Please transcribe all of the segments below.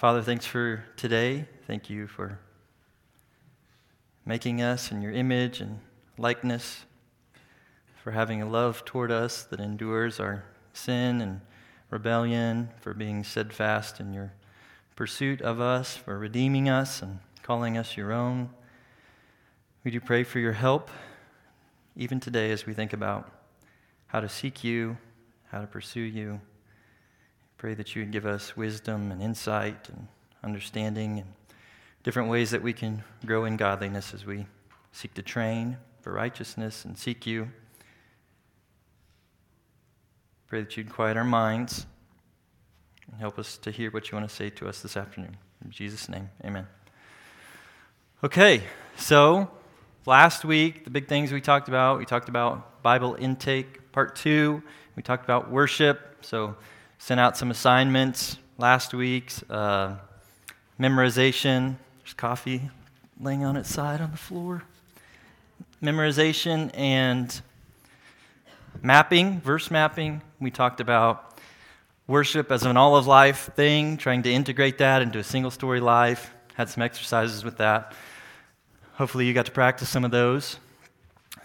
Father, thanks for today. Thank you for making us in your image and likeness, for having a love toward us that endures our sin and rebellion, for being steadfast in your pursuit of us, for redeeming us and calling us your own. We do pray for your help, even today, as we think about how to seek you, how to pursue you. Pray that you would give us wisdom and insight and understanding and different ways that we can grow in godliness as we seek to train for righteousness and seek you. Pray that you'd quiet our minds and help us to hear what you want to say to us this afternoon. In Jesus' name, amen. Okay, so last week, the big things we talked about Bible intake part 2. We talked about worship, so sent out some assignments last week's memorization. There's coffee laying on its side on the floor. Memorization and mapping, verse mapping. We talked about worship as an all-of-life thing, trying to integrate that into a single-story life. Had some exercises with that. Hopefully you got to practice some of those.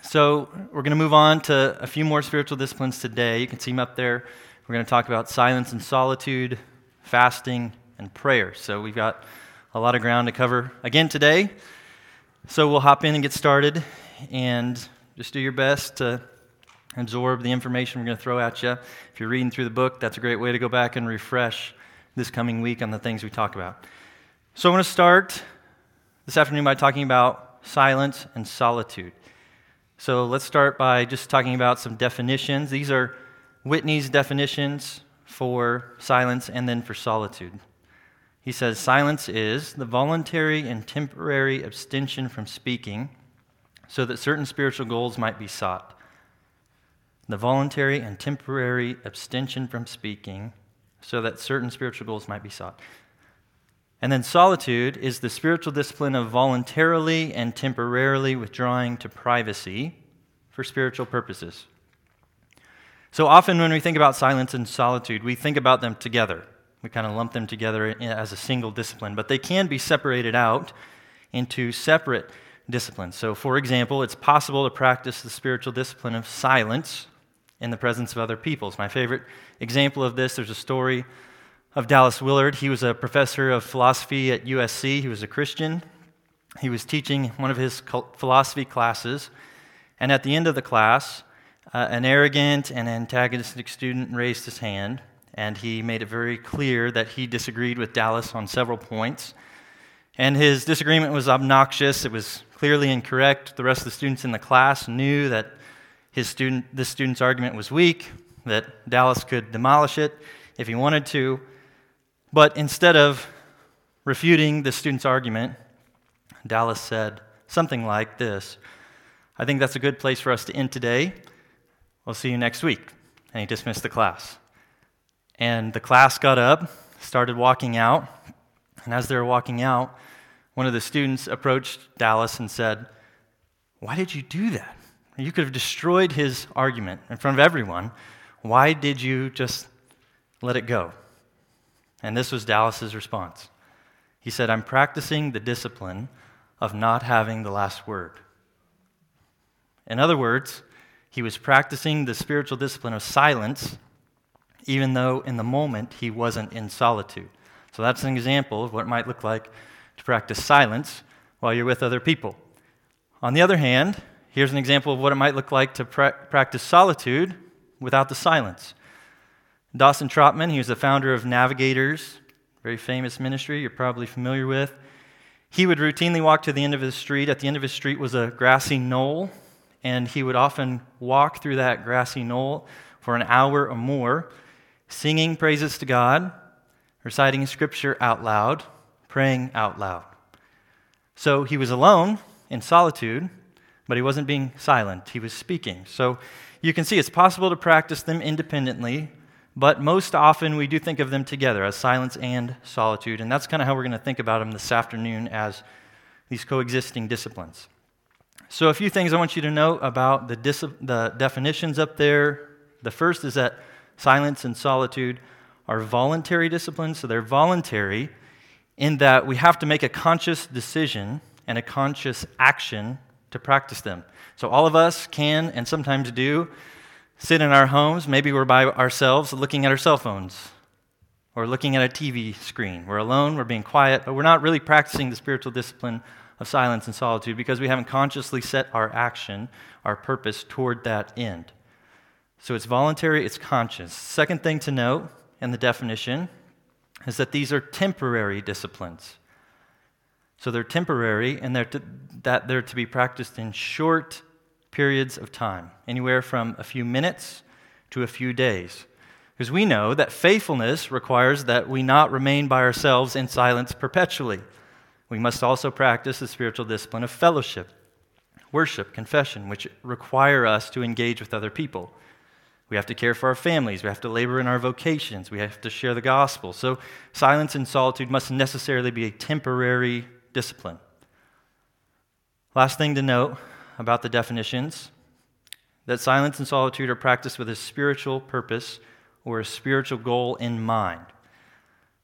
So we're going to move on to a few more spiritual disciplines today. You can see them up there. We're going to talk about silence and solitude, fasting, and prayer. So we've got a lot of ground to cover again today. So we'll hop in and get started, and just do your best to absorb the information we're going to throw at you. If you're reading through the book, that's a great way to go back and refresh this coming week on the things we talk about. So I want to start this afternoon by talking about silence and solitude. So let's start by just talking about some definitions. These are Whitney's definitions for silence and then for solitude. He says, silence is the voluntary and temporary abstention from speaking so that certain spiritual goals might be sought. The voluntary and temporary abstention from speaking so that certain spiritual goals might be sought. And then solitude is the spiritual discipline of voluntarily and temporarily withdrawing to privacy for spiritual purposes. So often when we think about silence and solitude, we think about them together. We kind of lump them together as a single discipline, but they can be separated out into separate disciplines. So for example, it's possible to practice the spiritual discipline of silence in the presence of other people. It's my favorite example of this. There's a story of Dallas Willard. He was a professor of philosophy at USC. He was a Christian. He was teaching one of his philosophy classes, and at the end of the class, an arrogant and antagonistic student raised his hand, and he made it very clear that he disagreed with Dallas on several points, and his disagreement was obnoxious. It was clearly incorrect. The rest of the students in the class knew that this student's argument was weak, that Dallas could demolish it if he wanted to. But instead of refuting the student's argument, Dallas said something like this: I think that's a good place for us to end today. We'll see you next week. And he dismissed the class. And the class got up, started walking out. And as they were walking out, one of the students approached Dallas and said, why did you do that? You could have destroyed his argument in front of everyone. Why did you just let it go? And this was Dallas's response. He said, I'm practicing the discipline of not having the last word. In other words, he was practicing the spiritual discipline of silence, even though in the moment he wasn't in solitude. So that's an example of what it might look like to practice silence while you're with other people. On the other hand, here's an example of what it might look like to practice solitude without the silence. Dawson Trotman, he was the founder of Navigators, very famous ministry you're probably familiar with. He would routinely walk to the end of his street. At the end of his street was a grassy knoll, and he would often walk through that grassy knoll for an hour or more, singing praises to God, reciting scripture out loud, praying out loud. So he was alone in solitude, but he wasn't being silent. He was speaking. So you can see it's possible to practice them independently, but most often we do think of them together as silence and solitude, and that's kind of how we're going to think about them this afternoon as these coexisting disciplines. So a few things I want you to know about the definitions up there. The first is that silence and solitude are voluntary disciplines, so they're voluntary in that we have to make a conscious decision and a conscious action to practice them. So all of us can, and sometimes do, sit in our homes. Maybe we're by ourselves looking at our cell phones or looking at a TV screen. We're alone, we're being quiet, but we're not really practicing the spiritual discipline of silence and solitude because we haven't consciously set our action, our purpose, toward that end. So it's voluntary, it's conscious. Second thing to note in the definition is that these are temporary disciplines. So they're temporary, and they're to be practiced in short periods of time, anywhere from a few minutes to a few days. Because we know that faithfulness requires that we not remain by ourselves in silence perpetually. We must also practice the spiritual discipline of fellowship, worship, confession, which require us to engage with other people. We have to care for our families. We have to labor in our vocations. We have to share the gospel. So silence and solitude must necessarily be a temporary discipline. Last thing to note about the definitions, that silence and solitude are practiced with a spiritual purpose or a spiritual goal in mind.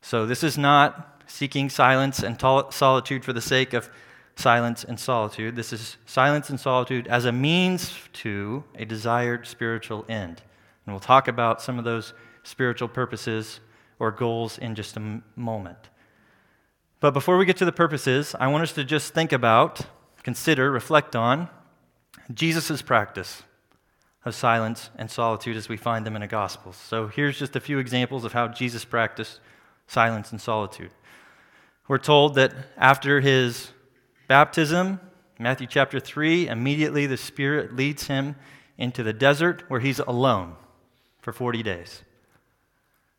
So this is not seeking silence and solitude for the sake of silence and solitude. This is silence and solitude as a means to a desired spiritual end. And we'll talk about some of those spiritual purposes or goals in just a moment. But before we get to the purposes, I want us to just think about, consider, reflect on Jesus' practice of silence and solitude as we find them in the Gospels. So here's just a few examples of how Jesus practiced silence and solitude. We're told that after his baptism, Matthew chapter 3, immediately the Spirit leads him into the desert where he's alone for 40 days.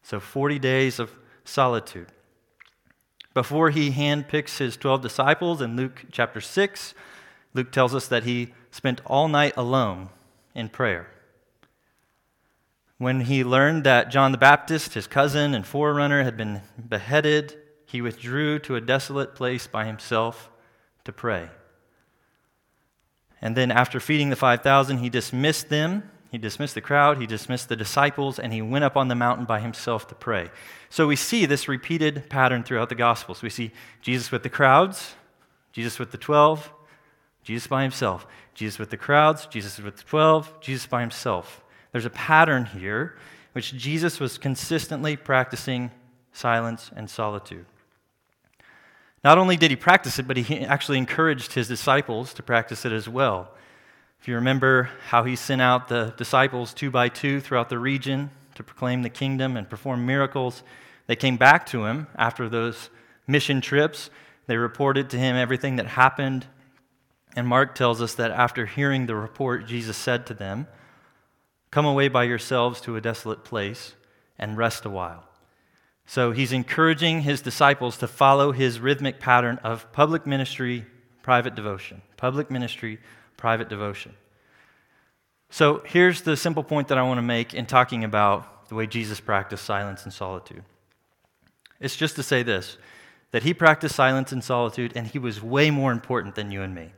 So 40 days of solitude. Before he handpicks his 12 disciples in Luke chapter 6, Luke tells us that he spent all night alone in prayer. When he learned that John the Baptist, his cousin and forerunner, had been beheaded, he withdrew to a desolate place by himself to pray. And then after feeding the 5,000, he dismissed them. He dismissed the crowd, he dismissed the disciples, and he went up on the mountain by himself to pray. So we see this repeated pattern throughout the Gospels. We see Jesus with the crowds, Jesus with the 12, Jesus by himself. Jesus with the crowds, Jesus with the 12, Jesus by himself. There's a pattern here which Jesus was consistently practicing silence and solitude. Not only did he practice it, but he actually encouraged his disciples to practice it as well. If you remember how he sent out the disciples 2 by 2 throughout the region to proclaim the kingdom and perform miracles, they came back to him after those mission trips. They reported to him everything that happened. And Mark tells us that after hearing the report, Jesus said to them, "Come away by yourselves to a desolate place and rest a while." So he's encouraging his disciples to follow his rhythmic pattern of public ministry, private devotion. Public ministry, private devotion. So here's the simple point that I want to make in talking about the way Jesus practiced silence and solitude. It's just to say this, that he practiced silence and solitude, and he was way more important than you and me.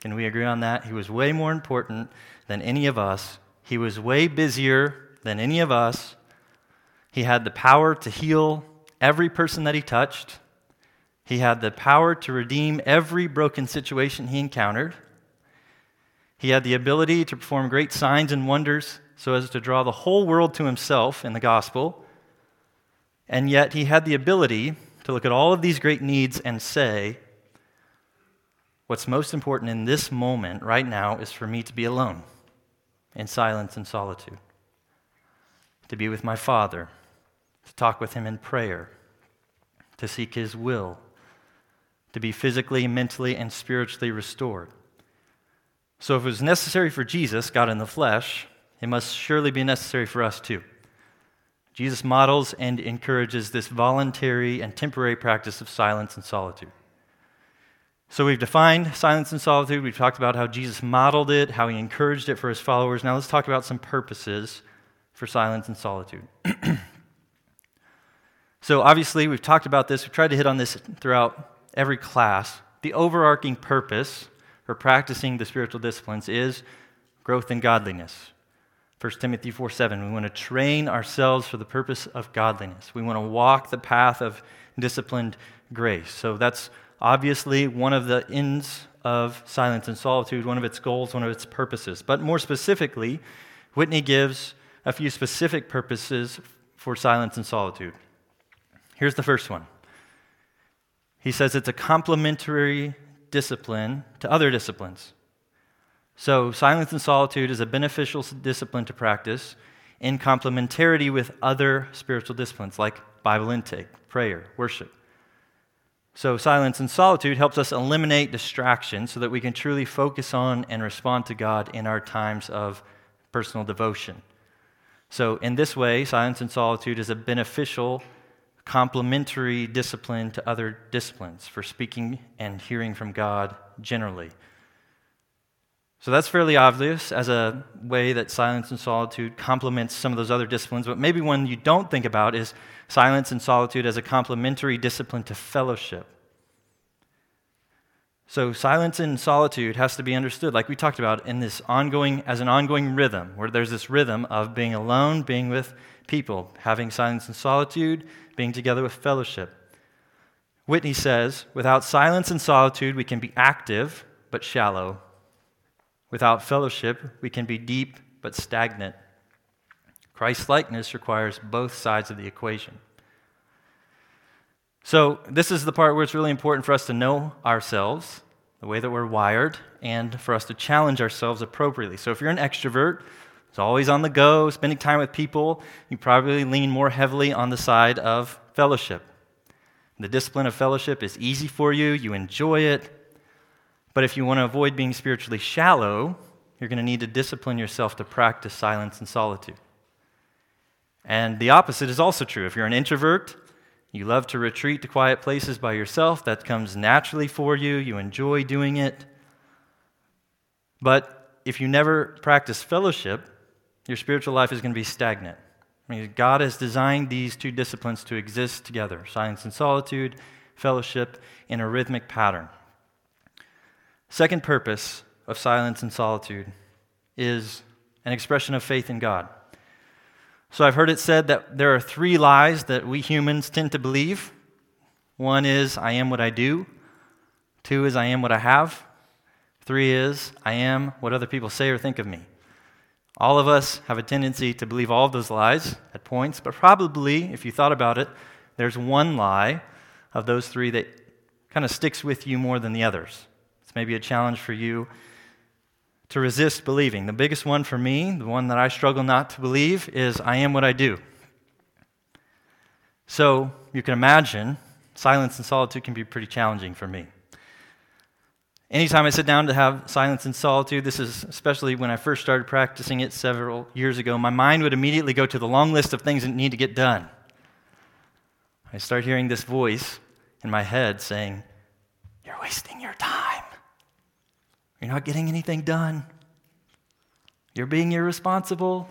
Can we agree on that? He was way more important than any of us. He was way busier than any of us. He had the power to heal every person that he touched. He had the power to redeem every broken situation he encountered. He had the ability to perform great signs and wonders so as to draw the whole world to himself in the gospel. And yet he had the ability to look at all of these great needs and say, what's most important in this moment right now is for me to be alone in silence and solitude, to be with my Father, to talk with him in prayer, to seek his will, to be physically, mentally, and spiritually restored. So if it was necessary for Jesus, God in the flesh, it must surely be necessary for us too. Jesus models and encourages this voluntary and temporary practice of silence and solitude. So we've defined silence and solitude. We've talked about how Jesus modeled it, how he encouraged it for his followers. Now let's talk about some purposes for silence and solitude. So obviously, we've talked about this. We've tried to hit on this throughout every class. The overarching purpose for practicing the spiritual disciplines is growth in godliness, 1 Timothy 4:7, we want to train ourselves for the purpose of godliness. We want to walk the path of disciplined grace. So that's obviously one of the ends of silence and solitude, one of its goals, one of its purposes. But more specifically, Whitney gives a few specific purposes for silence and solitude. Here's the first one. He says it's a complementary discipline to other disciplines. So silence and solitude is a beneficial discipline to practice in complementarity with other spiritual disciplines like Bible intake, prayer, worship. So silence and solitude helps us eliminate distraction so that we can truly focus on and respond to God in our times of personal devotion. So in this way, silence and solitude is a beneficial, complementary discipline to other disciplines for speaking and hearing from God generally. So that's fairly obvious as a way that silence and solitude complements some of those other disciplines, but maybe one you don't think about is silence and solitude as a complementary discipline to fellowship. So silence and solitude has to be understood, like we talked about, in this ongoing, as an ongoing rhythm, where there's this rhythm of being alone, being with people, having silence and solitude, being together with fellowship. Whitney says, without silence and solitude, we can be active but shallow. Without fellowship, we can be deep but stagnant. Christ-likeness requires both sides of the equation. So this is the part where it's really important for us to know ourselves, the way that we're wired, and for us to challenge ourselves appropriately. So if you're an extrovert, it's always on the go, spending time with people, you probably lean more heavily on the side of fellowship. The discipline of fellowship is easy for you, you enjoy it. But if you want to avoid being spiritually shallow, you're going to need to discipline yourself to practice silence and solitude. And the opposite is also true. If you're an introvert, you love to retreat to quiet places by yourself. That comes naturally for you. You enjoy doing it. But if you never practice fellowship, your spiritual life is going to be stagnant. I mean, God has designed these two disciplines to exist together, silence and solitude, fellowship, in a rhythmic pattern. Second purpose of silence and solitude is an expression of faith in God. So I've heard it said that there are three lies that we humans tend to believe. One is, I am what I do. Two is, I am what I have. Three is, I am what other people say or think of me. All of us have a tendency to believe all of those lies at points, but probably, if you thought about it, there's one lie of those three that kind of sticks with you more than the others. It's maybe a challenge for you to resist believing. The biggest one for me, the one that I struggle not to believe, is I am what I do. So you can imagine silence and solitude can be pretty challenging for me. Anytime I sit down to have silence and solitude, this is especially when I first started practicing it several years ago, my mind would immediately go to the long list of things that need to get done. I start hearing this voice in my head saying, "You're wasting your time. You're not getting anything done. You're being irresponsible.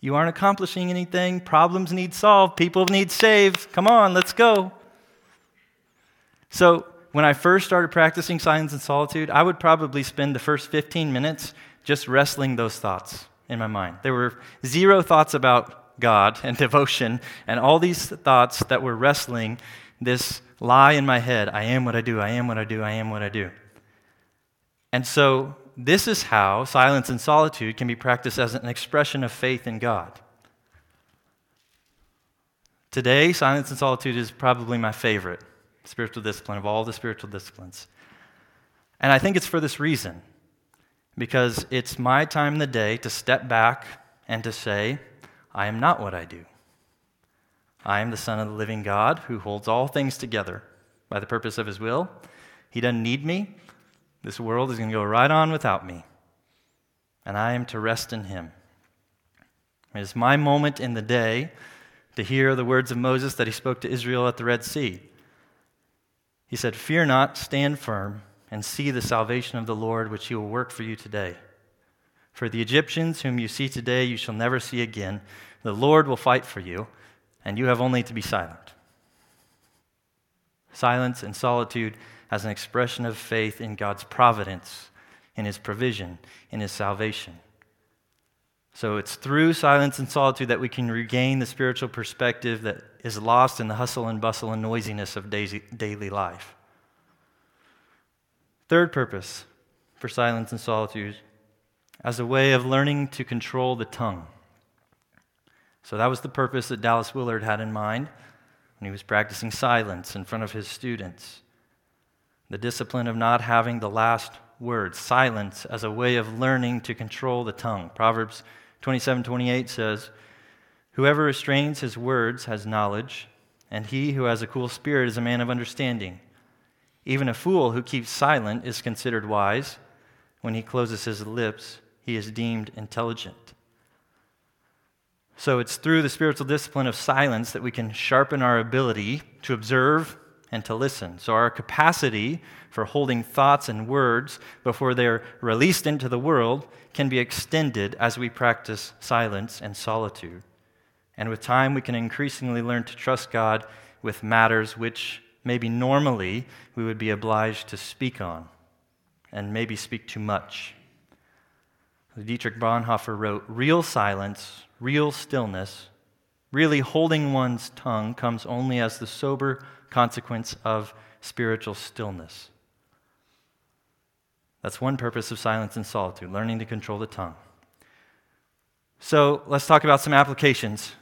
You aren't accomplishing anything. Problems need solved. People need saved. Come on, let's go." So when I first started practicing silence and solitude, I would probably spend the first 15 minutes just wrestling those thoughts in my mind. There were zero thoughts about God and devotion and all these thoughts that were wrestling this lie in my head. I am what I do. I am what I do. I am what I do. And so this is how silence and solitude can be practiced as an expression of faith in God. Today, silence and solitude is probably my favorite spiritual discipline of all the spiritual disciplines. And I think it's for this reason, because it's my time in the day to step back and to say, I am not what I do. I am the Son of the living God who holds all things together by the purpose of his will. He doesn't need me. This world is going to go right on without me, and I am to rest in him. It is my moment in the day to hear the words of Moses that he spoke to Israel at the Red Sea. He said, "Fear not, stand firm, and see the salvation of the Lord, which he will work for you today. For the Egyptians whom you see today, you shall never see again. The Lord will fight for you, and you have only to be silent." Silence and solitude as an expression of faith in God's providence, in his provision, in his salvation. So it's through silence and solitude that we can regain the spiritual perspective that is lost in the hustle and bustle and noisiness of daily life. Third purpose for silence and solitude, as a way of learning to control the tongue. So that was the purpose that Dallas Willard had in mind when he was practicing silence in front of his students. The discipline of not having the last word, silence as a way of learning to control the tongue. Proverbs 27:28 says, "Whoever restrains his words has knowledge, and he who has a cool spirit is a man of understanding. Even a fool who keeps silent is considered wise. When he closes his lips, he is deemed intelligent." So it's through the spiritual discipline of silence that we can sharpen our ability to observe and to listen. So our capacity for holding thoughts and words before they're released into the world can be extended as we practice silence and solitude. And with time, we can increasingly learn to trust God with matters which maybe normally we would be obliged to speak on, and maybe speak too much. Dietrich Bonhoeffer wrote, "Real silence, real stillness, really holding one's tongue comes only as the sober consequence of spiritual stillness." That's one purpose of silence and solitude, learning to control the tongue. So let's talk about some applications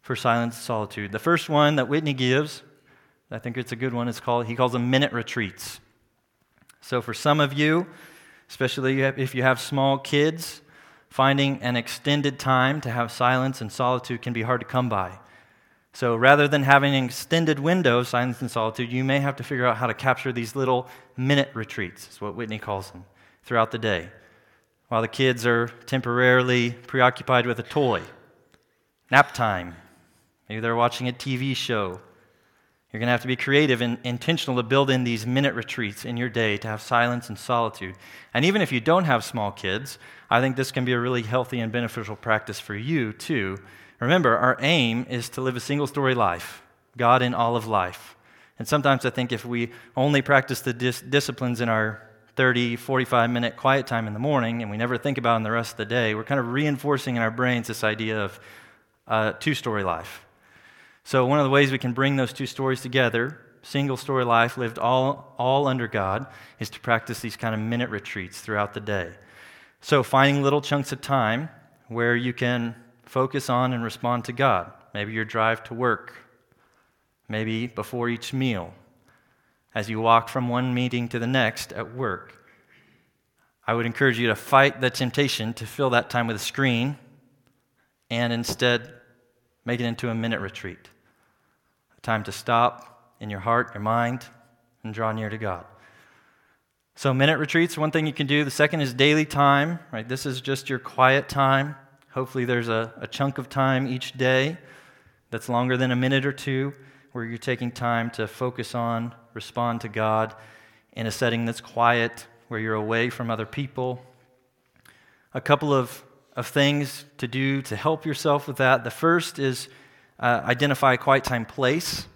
for silence and solitude. The first one that Whitney gives, I think it's a good one, he calls them minute retreats. So for some of you, especially if you have small kids, finding an extended time to have silence and solitude can be hard to come by. So rather than having an extended window of silence and solitude, you may have to figure out how to capture these little minute retreats, is what Whitney calls them, throughout the day, while the kids are temporarily preoccupied with a toy, nap time. Maybe they're watching a TV show. You're going to have to be creative and intentional to build in these minute retreats in your day to have silence and solitude. And even if you don't have small kids, I think this can be a really healthy and beneficial practice for you, too. Remember, our aim is to live a single-story life, God in all of life. And sometimes I think if we only practice the disciplines in our 30, 45-minute quiet time in the morning and we never think about it in the rest of the day, we're kind of reinforcing in our brains this idea of a two-story life. So one of the ways we can bring those two stories together, single-story life lived all under God, is to practice these kind of minute retreats throughout the day. So finding little chunks of time where you can focus on and respond to God. Maybe your drive to work, maybe before each meal, as you walk from one meeting to the next at work. I would encourage you to fight the temptation to fill that time with a screen and instead make it into a minute retreat. Time to stop in your heart, your mind, and draw near to God. So minute retreats, one thing you can do. The second is daily time, right? This is just your quiet time. Hopefully there's a chunk of time each day that's longer than a minute or two where you're taking time to focus on, respond to God in a setting that's quiet, where you're away from other people. A couple of things to do to help yourself with that. The first is identify a quiet time place.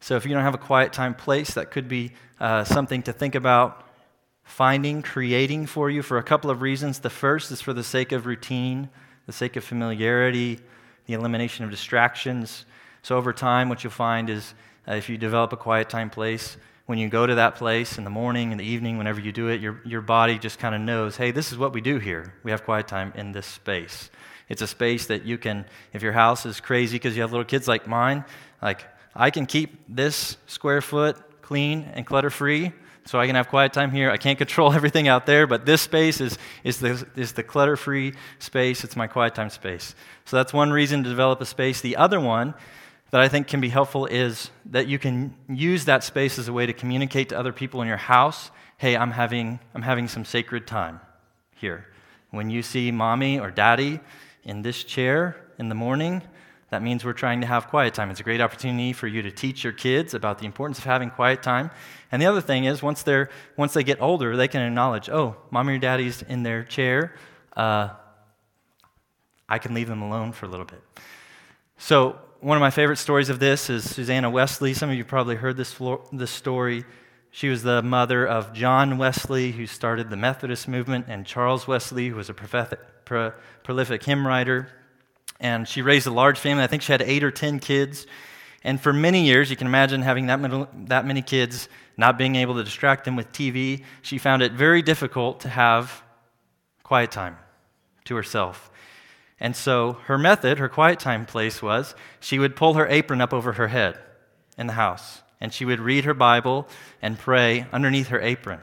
So if you don't have a quiet time place, that could be something to think about creating for you for a couple of reasons. The first is for the sake of routine, the sake of familiarity, the elimination of distractions. So over time, what you'll find is if you develop a quiet time place, when you go to that place in the morning, in the evening, whenever you do it, your body just kind of knows, hey, this is what we do here. We have quiet time in this space. It's a space that you can, if your house is crazy because you have little kids like mine, like I can keep this square foot clean and clutter-free, so I can have quiet time here. I can't control everything out there, but this space is the clutter-free space. It's my quiet time space. So that's one reason to develop a space. The other one that I think can be helpful is that you can use that space as a way to communicate to other people in your house, hey, I'm having some sacred time here. When you see mommy or daddy in this chair in the morning, that means we're trying to have quiet time. It's a great opportunity for you to teach your kids about the importance of having quiet time. And the other thing is, once they get older, they can acknowledge, oh, mommy or daddy's in their chair. I can leave them alone for a little bit. So one of my favorite stories of this is Susanna Wesley. Some of you probably heard this story. She was the mother of John Wesley, who started the Methodist movement, and Charles Wesley, who was a prophet, prolific hymn writer, and she raised a large family. I think she had 8 or 10 kids. And for many years, you can imagine having that many kids, not being able to distract them with TV, she found it very difficult to have quiet time to herself. And so her method, her quiet time place was, she would pull her apron up over her head in the house, and she would read her Bible and pray underneath her apron.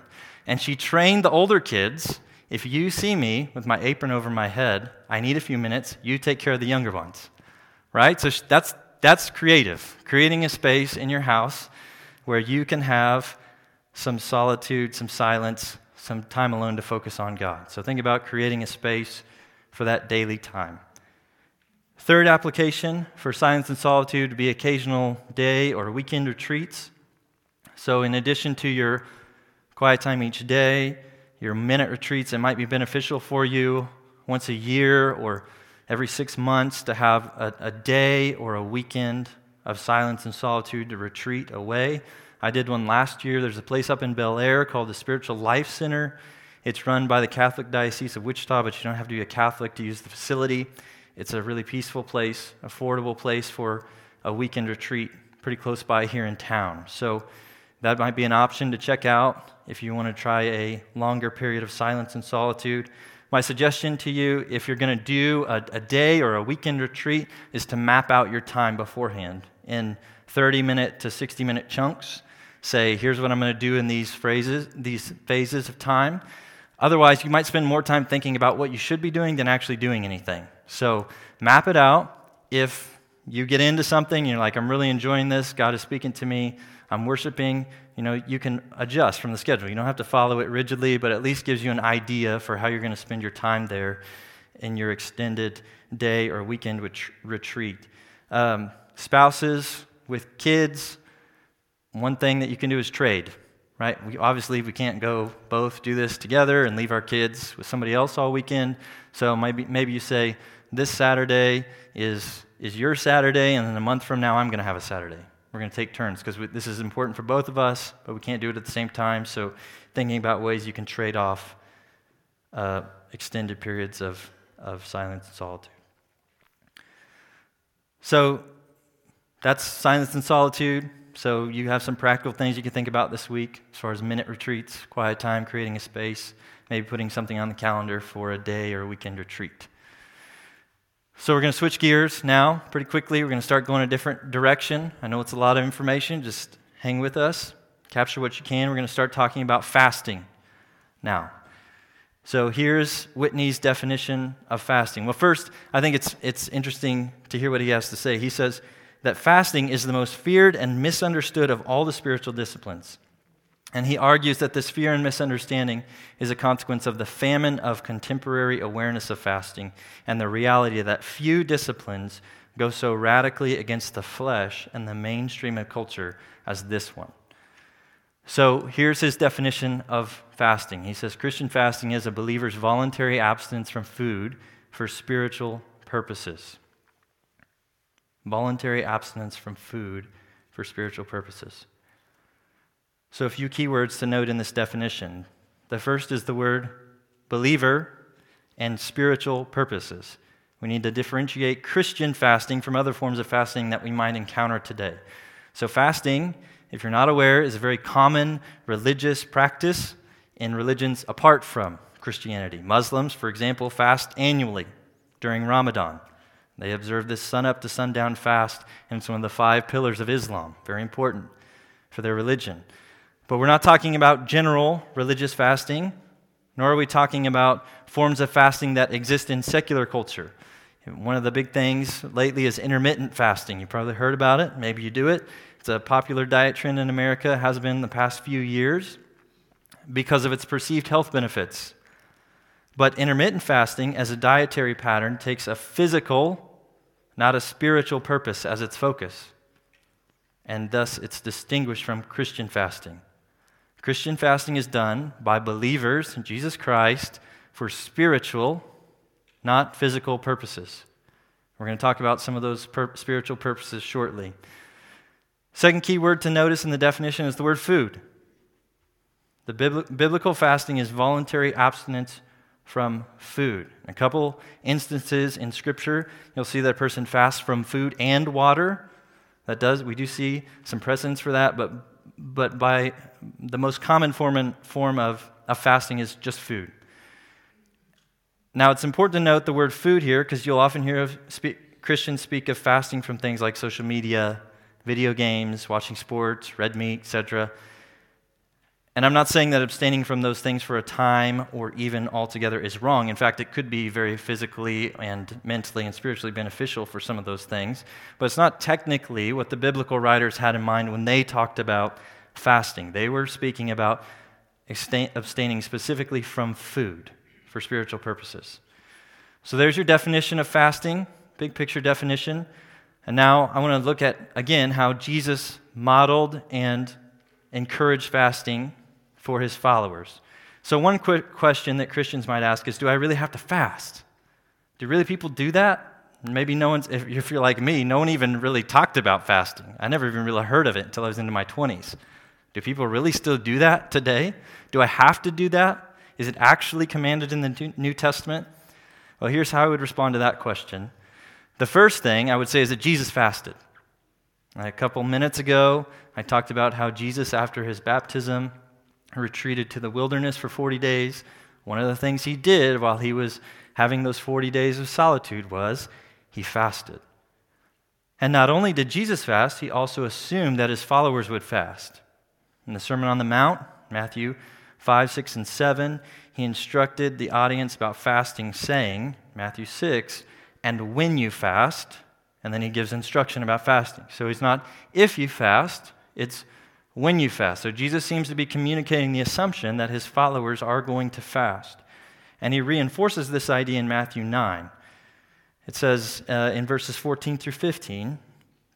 And she trained the older kids, if you see me with my apron over my head, I need a few minutes, you take care of the younger ones, right? So that's creative, creating a space in your house where you can have some solitude, some silence, some time alone to focus on God. So think about creating a space for that daily time. Third application for silence and solitude would be occasional day or weekend retreats. So in addition to your quiet time each day, your minute retreats, it might be beneficial for you once a year or every 6 months to have a day or a weekend of silence and solitude to retreat away. I did one last year. There's a place up in Bel Air called the Spiritual Life Center. It's run by the Catholic Diocese of Wichita, but you don't have to be a Catholic to use the facility. It's a really peaceful place, affordable place for a weekend retreat pretty close by here in town. So that might be an option to check out if you want to try a longer period of silence and solitude. My suggestion to you, if you're going to do a day or a weekend retreat, is to map out your time beforehand in 30-minute to 60-minute chunks. Say, here's what I'm going to do in these phases of time. Otherwise, you might spend more time thinking about what you should be doing than actually doing anything. So map it out. If you get into something, you're like, I'm really enjoying this, God is speaking to me, I'm worshiping, you can adjust from the schedule. You don't have to follow it rigidly, but at least gives you an idea for how you're going to spend your time there in your extended day or weekend retreat. Spouses with kids, one thing that you can do is trade, right? We can't go both do this together and leave our kids with somebody else all weekend. So maybe you say, this Saturday is your Saturday, and then a month from now I'm going to have a Saturday. We're going to take turns because this is important for both of us, but we can't do it at the same time. So thinking about ways you can trade off extended periods of silence and solitude. So that's silence and solitude. So you have some practical things you can think about this week as far as minute retreats, quiet time, creating a space, maybe putting something on the calendar for a day or a weekend retreat. So we're going to switch gears now pretty quickly. We're going to start going a different direction. I know it's a lot of information. Just hang with us. Capture what you can. We're going to start talking about fasting now. So here's Whitney's definition of fasting. Well, first, I think it's interesting to hear what he has to say. He says that fasting is the most feared and misunderstood of all the spiritual disciplines. And he argues that this fear and misunderstanding is a consequence of the famine of contemporary awareness of fasting and the reality that few disciplines go so radically against the flesh and the mainstream of culture as this one. So here's his definition of fasting. He says, Christian fasting is a believer's voluntary abstinence from food for spiritual purposes. Voluntary abstinence from food for spiritual purposes. So a few keywords to note in this definition. The first is the word believer and spiritual purposes. We need to differentiate Christian fasting from other forms of fasting that we might encounter today. So fasting, if you're not aware, is a very common religious practice in religions apart from Christianity. Muslims, for example, fast annually during Ramadan. They observe this sunup to sundown fast, and it's one of the 5 pillars of Islam, very important for their religion. But we're not talking about general religious fasting, nor are we talking about forms of fasting that exist in secular culture. One of the big things lately is intermittent fasting. You probably heard about it. Maybe you do it. It's a popular diet trend in America, has been the past few years because of its perceived health benefits. But intermittent fasting as a dietary pattern takes a physical, not a spiritual purpose as its focus. And thus it's distinguished from Christian fasting. Christian fasting is done by believers in Jesus Christ for spiritual, not physical purposes. We're going to talk about some of those spiritual purposes shortly. Second key word to notice in the definition is the word food. The biblical fasting is voluntary abstinence from food. In a couple instances in Scripture, you'll see that a person fasts from food and water. We do see some precedents for that, but by the most common form of fasting is just food. Now, it's important to note the word food here, because you'll often hear Christians speak of fasting from things like social media, video games, watching sports, red meat, etc. And I'm not saying that abstaining from those things for a time or even altogether is wrong. In fact, it could be very physically and mentally and spiritually beneficial for some of those things. But it's not technically what the biblical writers had in mind when they talked about fasting. They were speaking about abstaining specifically from food for spiritual purposes. So there's your definition of fasting, big picture definition. And now I want to look at, again, how Jesus modeled and encouraged fasting for his followers. So one quick question that Christians might ask is, do I really have to fast? Do really people do that? Maybe no one's, if you're like me, no one even really talked about fasting. I never even really heard of it until I was into my 20s. Do people really still do that today? Do I have to do that? Is it actually commanded in the New Testament? Well, here's how I would respond to that question. The first thing I would say is that Jesus fasted. A couple minutes ago, I talked about how Jesus, after his baptism, retreated to the wilderness for 40 days. One of the things he did while he was having those 40 days of solitude was he fasted. And not only did Jesus fast, he also assumed that his followers would fast. In the Sermon on the Mount, Matthew 5, 6, and 7, he instructed the audience about fasting, saying, Matthew 6, "And when you fast..." And then he gives instruction about fasting. So it's not if you fast, it's when you fast. So Jesus seems to be communicating the assumption that his followers are going to fast. And he reinforces this idea in Matthew 9. It says in verses 14 through 15,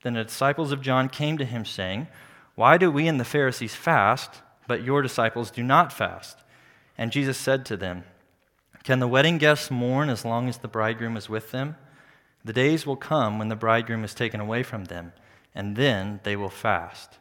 "Then the disciples of John came to him saying, 'Why do we and the Pharisees fast, but your disciples do not fast?' And Jesus said to them, 'Can the wedding guests mourn as long as the bridegroom is with them? The days will come when the bridegroom is taken away from them, and then they will fast.'"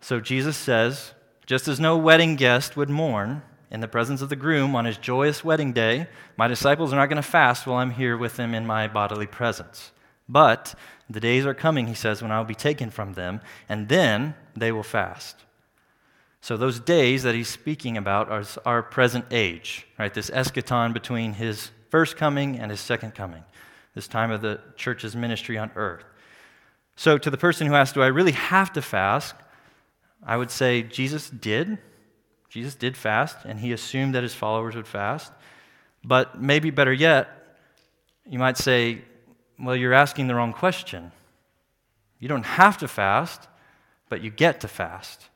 So Jesus says, just as no wedding guest would mourn in the presence of the groom on his joyous wedding day, my disciples are not going to fast while I'm here with them in my bodily presence. But the days are coming, he says, when I will be taken from them, and then they will fast. So those days that he's speaking about are our present age, right? This eschaton between his first coming and his second coming, this time of the church's ministry on earth. So to the person who asks, do I really have to fast? I would say Jesus did. Jesus did fast, and he assumed that his followers would fast. But maybe better yet, you might say, well, you're asking the wrong question. You don't have to fast, but you get to fast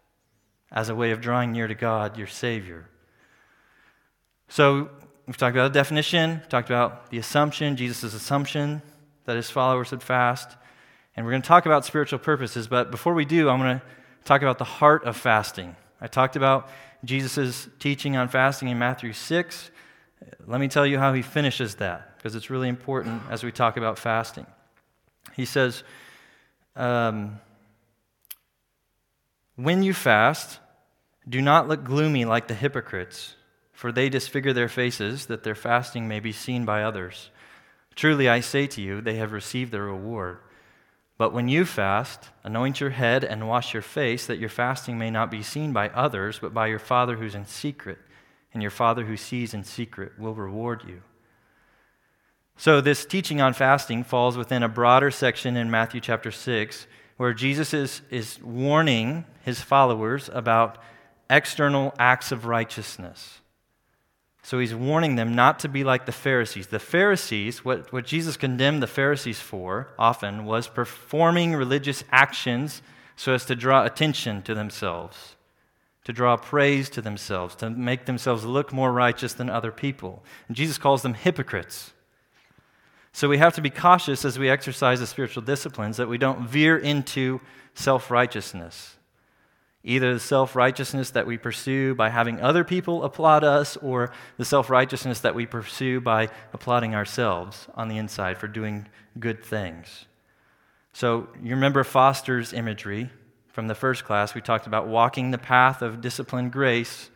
as a way of drawing near to God, your Savior. So we've talked about the definition, talked about the assumption, Jesus' assumption that his followers would fast, and we're going to talk about spiritual purposes, but before we do, I'm going to talk about the heart of fasting. I talked about Jesus' teaching on fasting in Matthew 6. Let me tell you how he finishes that, because it's really important as we talk about fasting. He says, "When you fast, do not look gloomy like the hypocrites, for they disfigure their faces, that their fasting may be seen by others. Truly I say to you, they have received their reward. But when you fast, anoint your head and wash your face, that your fasting may not be seen by others, but by your Father who's in secret. And your Father who sees in secret will reward you." So this teaching on fasting falls within a broader section in Matthew chapter 6, where Jesus is warning his followers about external acts of righteousness. So he's warning them not to be like the Pharisees. The Pharisees, what Jesus condemned the Pharisees for often was performing religious actions so as to draw attention to themselves, to draw praise to themselves, to make themselves look more righteous than other people. And Jesus calls them hypocrites. So we have to be cautious as we exercise the spiritual disciplines that we don't veer into self-righteousness. Either the self-righteousness that we pursue by having other people applaud us, or the self-righteousness that we pursue by applauding ourselves on the inside for doing good things. So you remember Foster's imagery from the first class. We talked about walking the path of disciplined grace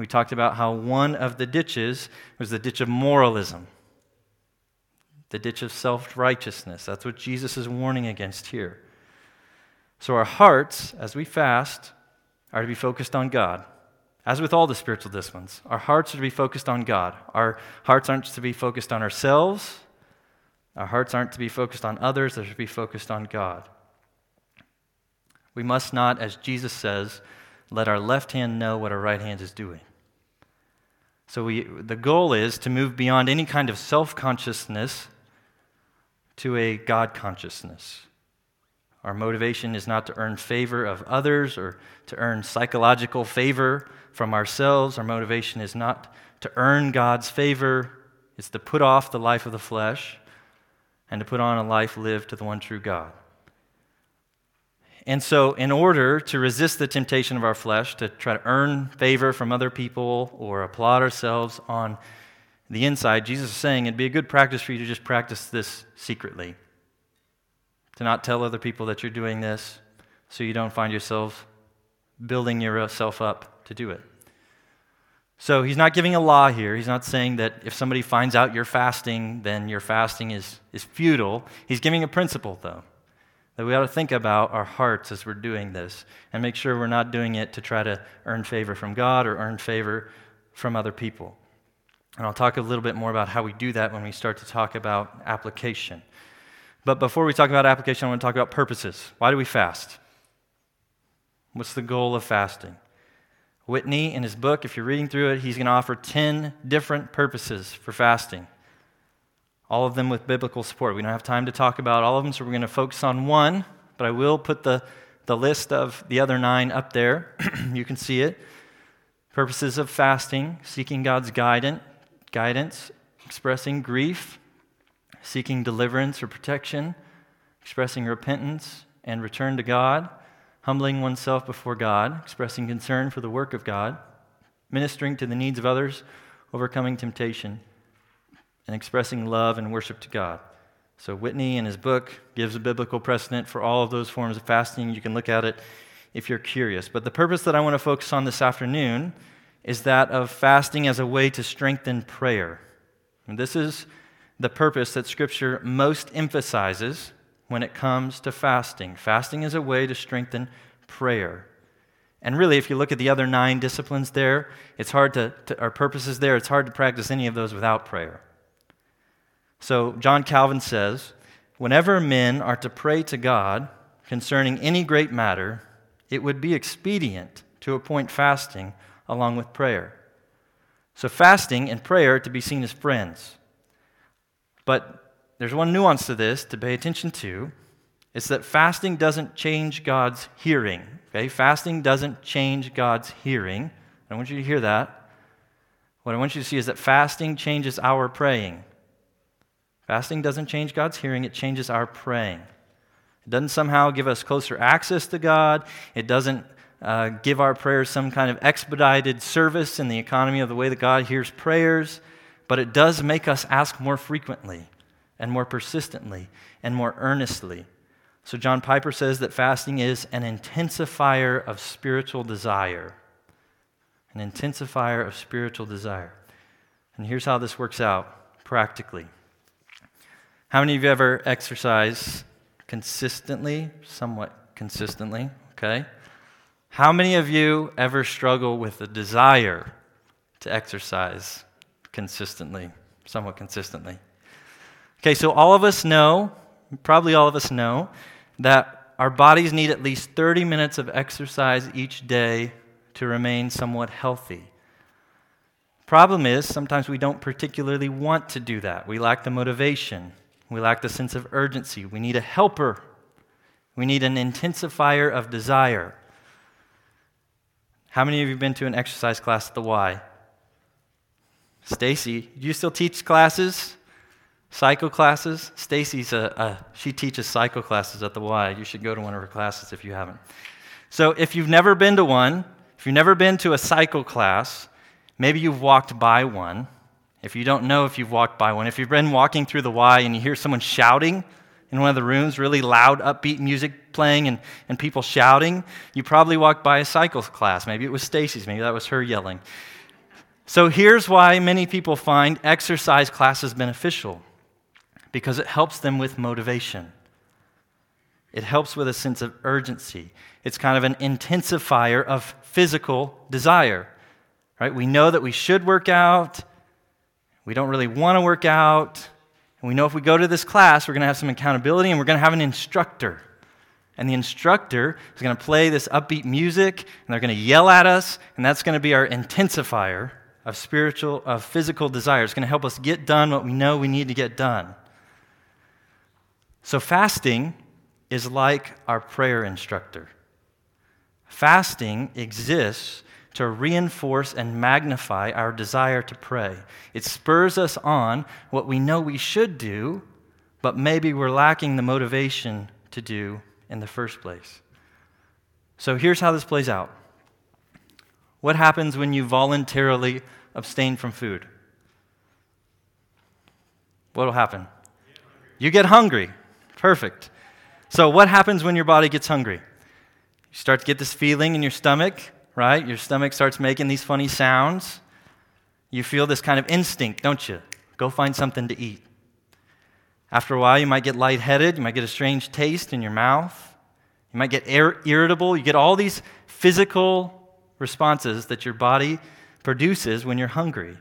We talked about how one of the ditches was the ditch of moralism, the ditch of self-righteousness. That's what Jesus is warning against here. So our hearts, as we fast, are to be focused on God. As with all the spiritual disciplines, our hearts are to be focused on God. Our hearts aren't to be focused on ourselves. Our hearts aren't to be focused on others. They're to be focused on God. We must not, as Jesus says, let our left hand know what our right hand is doing. So the goal is to move beyond any kind of self-consciousness to a God consciousness. Our motivation is not to earn favor of others or to earn psychological favor from ourselves. Our motivation is not to earn God's favor. It's to put off the life of the flesh and to put on a life lived to the one true God. And so in order to resist the temptation of our flesh to try to earn favor from other people or applaud ourselves on the inside, Jesus is saying it'd be a good practice for you to just practice this secretly. To not tell other people that you're doing this so you don't find yourself building yourself up to do it. So he's not giving a law here. He's not saying that if somebody finds out you're fasting, then your fasting is futile. He's giving a principle, though, that we ought to think about our hearts as we're doing this and make sure we're not doing it to try to earn favor from God or earn favor from other people. And I'll talk a little bit more about how we do that when we start to talk about application. But before we talk about application, I want to talk about purposes. Why do we fast? What's the goal of fasting? Whitney, in his book, if you're reading through it, he's going to offer 10 different purposes for fasting, all of them with biblical support. We don't have time to talk about all of them, so we're going to focus on one, but I will put the list of the other 9 up there. You can see it. Purposes of fasting: seeking God's guidance, expressing grief, seeking deliverance or protection, expressing repentance and return to God, humbling oneself before God, expressing concern for the work of God, ministering to the needs of others, overcoming temptation, and expressing love and worship to God. So Whitney, in his book, gives a biblical precedent for all of those forms of fasting. You can look at it if you're curious. But the purpose that I want to focus on this afternoon is that of fasting as a way to strengthen prayer. And this is the purpose that Scripture most emphasizes when it comes to fasting. Fasting is a way to strengthen prayer. And really, if you look at the other 9 disciplines there, it's hard or purposes there, it's hard to practice any of those without prayer. So John Calvin says, "Whenever men are to pray to God concerning any great matter, it would be expedient to appoint fasting along with prayer." So fasting and prayer are to be seen as friends. But there's one nuance to this to pay attention to. It's that fasting doesn't change God's hearing. Okay? Fasting doesn't change God's hearing. I want you to hear that. What I want you to see is that fasting changes our praying. Fasting doesn't change God's hearing. It changes our praying. It doesn't somehow give us closer access to God. It doesn't give our prayers some kind of expedited service in the economy of the way that God hears prayers. But it does make us ask more frequently and more persistently and more earnestly. So John Piper says that fasting is an intensifier of spiritual desire. An intensifier of spiritual desire. And here's how this works out practically. How many of you ever exercise consistently, somewhat consistently, okay? How many of you ever struggle with the desire to exercise consistently, somewhat consistently? Okay, so all of us know, probably all of us know, that our bodies need at least 30 minutes of exercise each day to remain somewhat healthy. Problem is, sometimes we don't particularly want to do that. We lack the motivation. We lack the sense of urgency. We need a helper. We need an intensifier of desire. How many of you have been to an exercise class at the Y? Stacy, do you still teach classes? Cycle classes? Stacy's she teaches cycle classes at the Y. You should go to one of her classes if you haven't. So if you've never been to one, if you've never been to a cycle class, maybe you've walked by one. If you don't know if you've walked by one, if you've been walking through the Y and you hear someone shouting in one of the rooms, really loud, upbeat music playing and people shouting, you probably walked by a cycle class. Maybe it was Stacy's, maybe that was her yelling. So here's why many people find exercise classes beneficial, because it helps them with motivation. It helps with a sense of urgency. It's kind of an intensifier of physical desire, right? We know that we should work out. We don't really want to work out. And we know if we go to this class, we're going to have some accountability and we're going to have an instructor. And the instructor is going to play this upbeat music and they're going to yell at us, and that's going to be our intensifier of physical desire. It's going to help us get done what we know we need to get done. So fasting is like our prayer instructor. Fasting exists to reinforce and magnify our desire to pray. It spurs us on what we know we should do, but maybe we're lacking the motivation to do in the first place. So here's how this plays out. What happens when you voluntarily abstain from food? What will happen? You get hungry. Perfect. So what happens when your body gets hungry? You start to get this feeling in your stomach, right? Your stomach starts making these funny sounds. You feel this kind of instinct, don't you? Go find something to eat. After a while, you might get lightheaded. You might get a strange taste in your mouth. You might get irritable. You get all these physical responses that your body produces when you're hungry.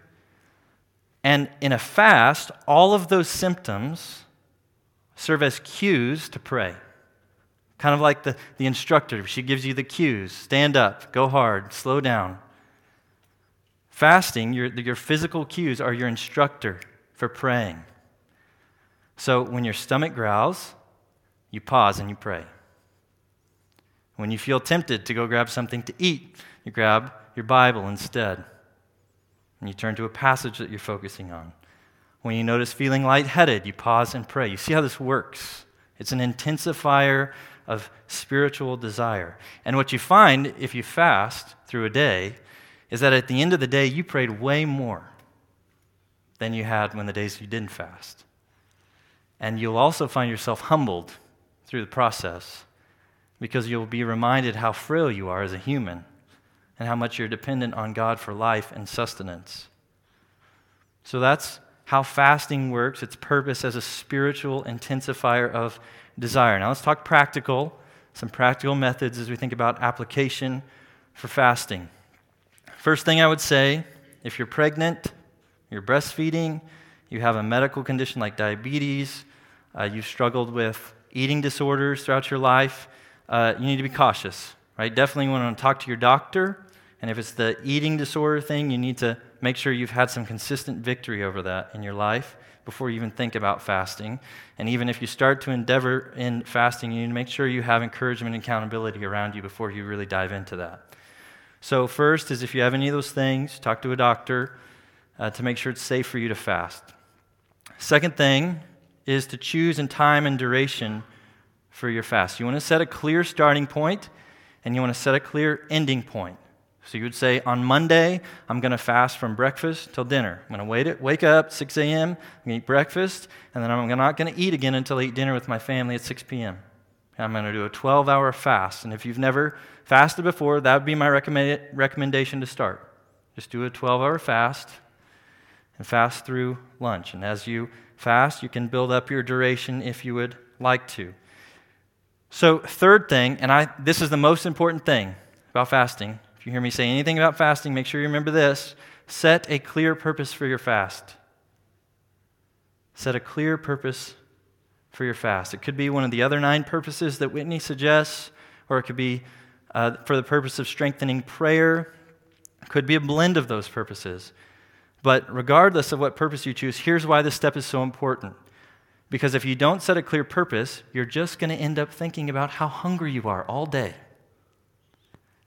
And in a fast, all of those symptoms serve as cues to pray. Kind of like the instructor. She gives you the cues. Stand up, go hard, slow down. Fasting, your physical cues are your instructor for praying. So when your stomach growls, you pause and you pray. When you feel tempted to go grab something to eat, you grab your Bible instead. And you turn to a passage that you're focusing on. When you notice feeling lightheaded, you pause and pray. You see how this works. It's an intensifier of spiritual desire. And what you find if you fast through a day is that at the end of the day, you prayed way more than you had when the days you didn't fast. And you'll also find yourself humbled through the process, because you'll be reminded how frail you are as a human and how much you're dependent on God for life and sustenance. So that's how fasting works, its purpose as a spiritual intensifier of desire. Now let's talk practical, some practical methods as we think about application for fasting. First thing I would say, if you're pregnant, you're breastfeeding, you have a medical condition like diabetes, you've struggled with eating disorders throughout your life, you need to be cautious, right? Definitely want to talk to your doctor, and if it's the eating disorder thing, you need to make sure you've had some consistent victory over that in your life before you even think about fasting. And even if you start to endeavor in fasting, you need to make sure you have encouragement and accountability around you before you really dive into that. So first is, if you have any of those things, talk to a doctor to make sure it's safe for you to fast. Second thing is to choose in time and duration for your fast. You want to set a clear starting point, and you want to set a clear ending point. So you would say, on Monday, I'm going to fast from breakfast till dinner. I'm going to wake up 6 a.m., I'm going to eat breakfast, and then I'm not going to eat again until I eat dinner with my family at 6 p.m. I'm going to do a 12-hour fast. And if you've never fasted before, that would be my recommendation to start. Just do a 12-hour fast and fast through lunch. And as you fast, you can build up your duration if you would like to. So third thing, and this is the most important thing about fasting. If you hear me say anything about fasting, make sure you remember this. Set a clear purpose for your fast. Set a clear purpose for your fast. It could be one of the other 9 purposes that Whitney suggests, or it could be for the purpose of strengthening prayer. It could be a blend of those purposes. But regardless of what purpose you choose, here's why this step is so important. Because if you don't set a clear purpose, you're just going to end up thinking about how hungry you are all day.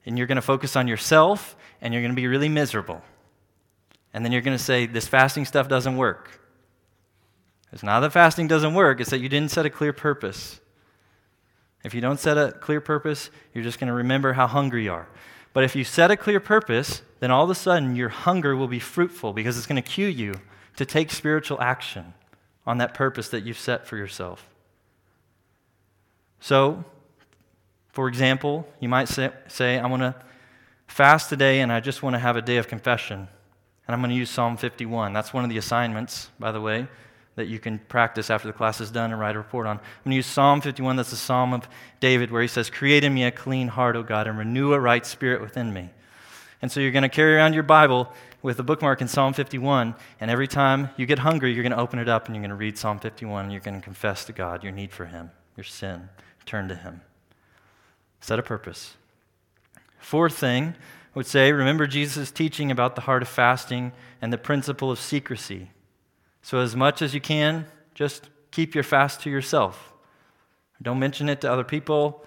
And you're going to focus on yourself, and you're going to be really miserable. And then you're going to say, this fasting stuff doesn't work. It's not that fasting doesn't work, it's that you didn't set a clear purpose. If you don't set a clear purpose, you're just going to remember how hungry you are. But if you set a clear purpose, then all of a sudden your hunger will be fruitful, because it's going to cue you to take spiritual action on that purpose that you've set for yourself. So, for example, you might say, I want to fast today and I just want to have a day of confession And I'm going to use Psalm 51. That's one of the assignments, by the way, that you can practice after the class is done and write a report on. I'm going to use Psalm 51. That's the Psalm of David where he says, "Create in me a clean heart, O God, and renew a right spirit within me." And so you're going to carry around your Bible with a bookmark in Psalm 51, and every time you get hungry, you're going to open it up and you're going to read Psalm 51, and you're going to confess to God your need for Him, your sin, turn to Him. Set a purpose. Fourth thing, I would say, remember Jesus' teaching about the heart of fasting and the principle of secrecy. So as much as you can, just keep your fast to yourself. Don't mention it to other people.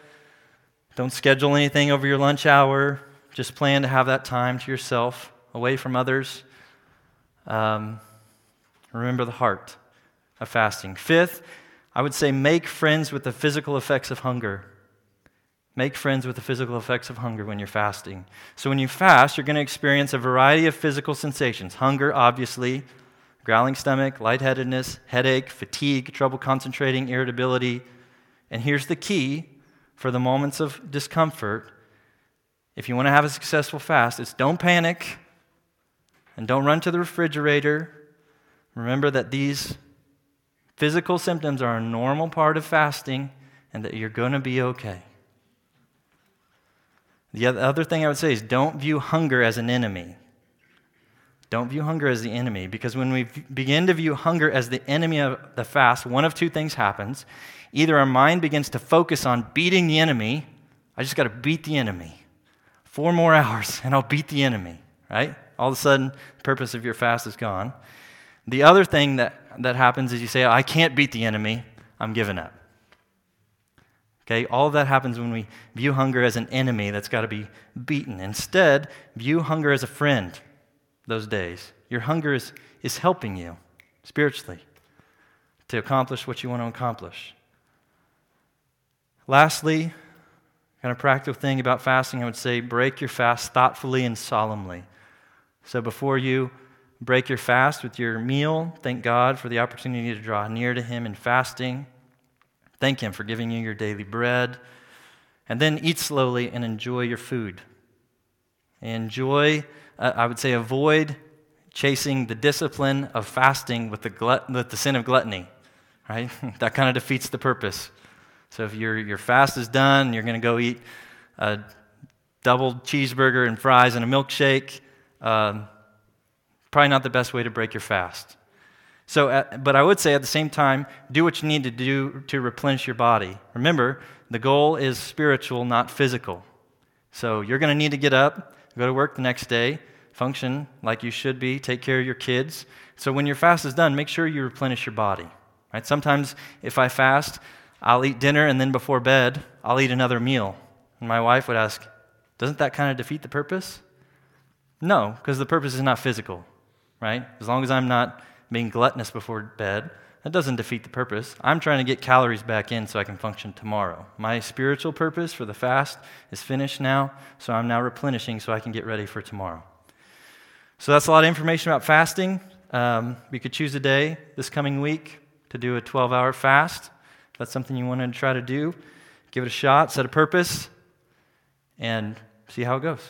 Don't schedule anything over your lunch hour. Just plan to have that time to yourself, away from others. Remember the heart of fasting. Fifth, I would say make friends with the physical effects of hunger. Make friends with the physical effects of hunger when you're fasting. So when you fast, you're going to experience a variety of physical sensations. Hunger, obviously, growling stomach, lightheadedness, headache, fatigue, trouble concentrating, irritability. And here's the key for the moments of discomfort. If you want to have a successful fast, it's don't panic and don't run to the refrigerator. Remember that these physical symptoms are a normal part of fasting and that you're going to be okay. The other thing I would say is don't view hunger as an enemy. Don't view hunger as the enemy, because when we begin to view hunger as the enemy of the fast, one of two things happens. Either our mind begins to focus on beating the enemy. I just got to beat the enemy. 4 more hours and I'll beat the enemy, right? All of a sudden, the purpose of your fast is gone. The other thing that happens is you say, I can't beat the enemy. I'm giving up. Okay, all of that happens when we view hunger as an enemy that's got to be beaten. Instead, view hunger as a friend those days. Your hunger is helping you spiritually to accomplish what you want to accomplish. Lastly, kind of practical thing about fasting, I would say break your fast thoughtfully and solemnly. So before you break your fast with your meal, thank God for the opportunity to draw near to Him in fasting. Thank Him for giving you your daily bread. And then eat slowly and enjoy your food. Enjoy, I would say avoid chasing the discipline of fasting with the sin of gluttony, right? That kind of defeats the purpose. So if your fast is done, you're going to go eat a double cheeseburger and fries and a milkshake, probably not the best way to break your fast. But I would say at the same time, do what you need to do to replenish your body. Remember, the goal is spiritual, not physical. So you're going to need to get up, go to work the next day, function like you should be, take care of your kids. So when your fast is done, make sure you replenish your body. Right? Sometimes if I fast, I'll eat dinner, and then before bed, I'll eat another meal. And my wife would ask, doesn't that kind of defeat the purpose? No, because the purpose is not physical, right? As long as I'm not being gluttonous before bed, that doesn't defeat the purpose. I'm trying to get calories back in so I can function tomorrow. My spiritual purpose for the fast is finished now, so I'm now replenishing so I can get ready for tomorrow. So that's a lot of information about fasting. You could choose a day this coming week to do a 12-hour fast. If that's something you want to try to do, give it a shot, set a purpose, and see how it goes.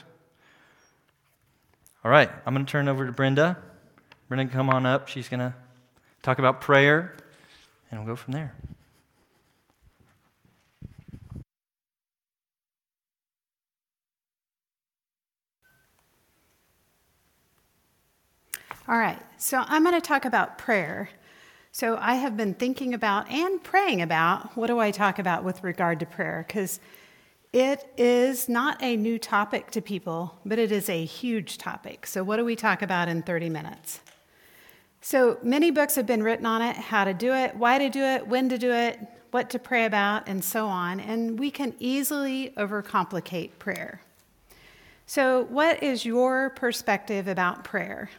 All right, I'm going to turn over to Brenda. Brenda, come on up. She's going to talk about prayer, and we'll go from there. All right, so I'm going to talk about prayer. So I have been thinking about and praying about what do I talk about with regard to prayer, because it is not a new topic to people, but it is a huge topic. So what do we talk about in 30 minutes? So many books have been written on it, how to do it, why to do it, when to do it, what to pray about, and so on. And we can easily overcomplicate prayer. So what is your perspective about prayer?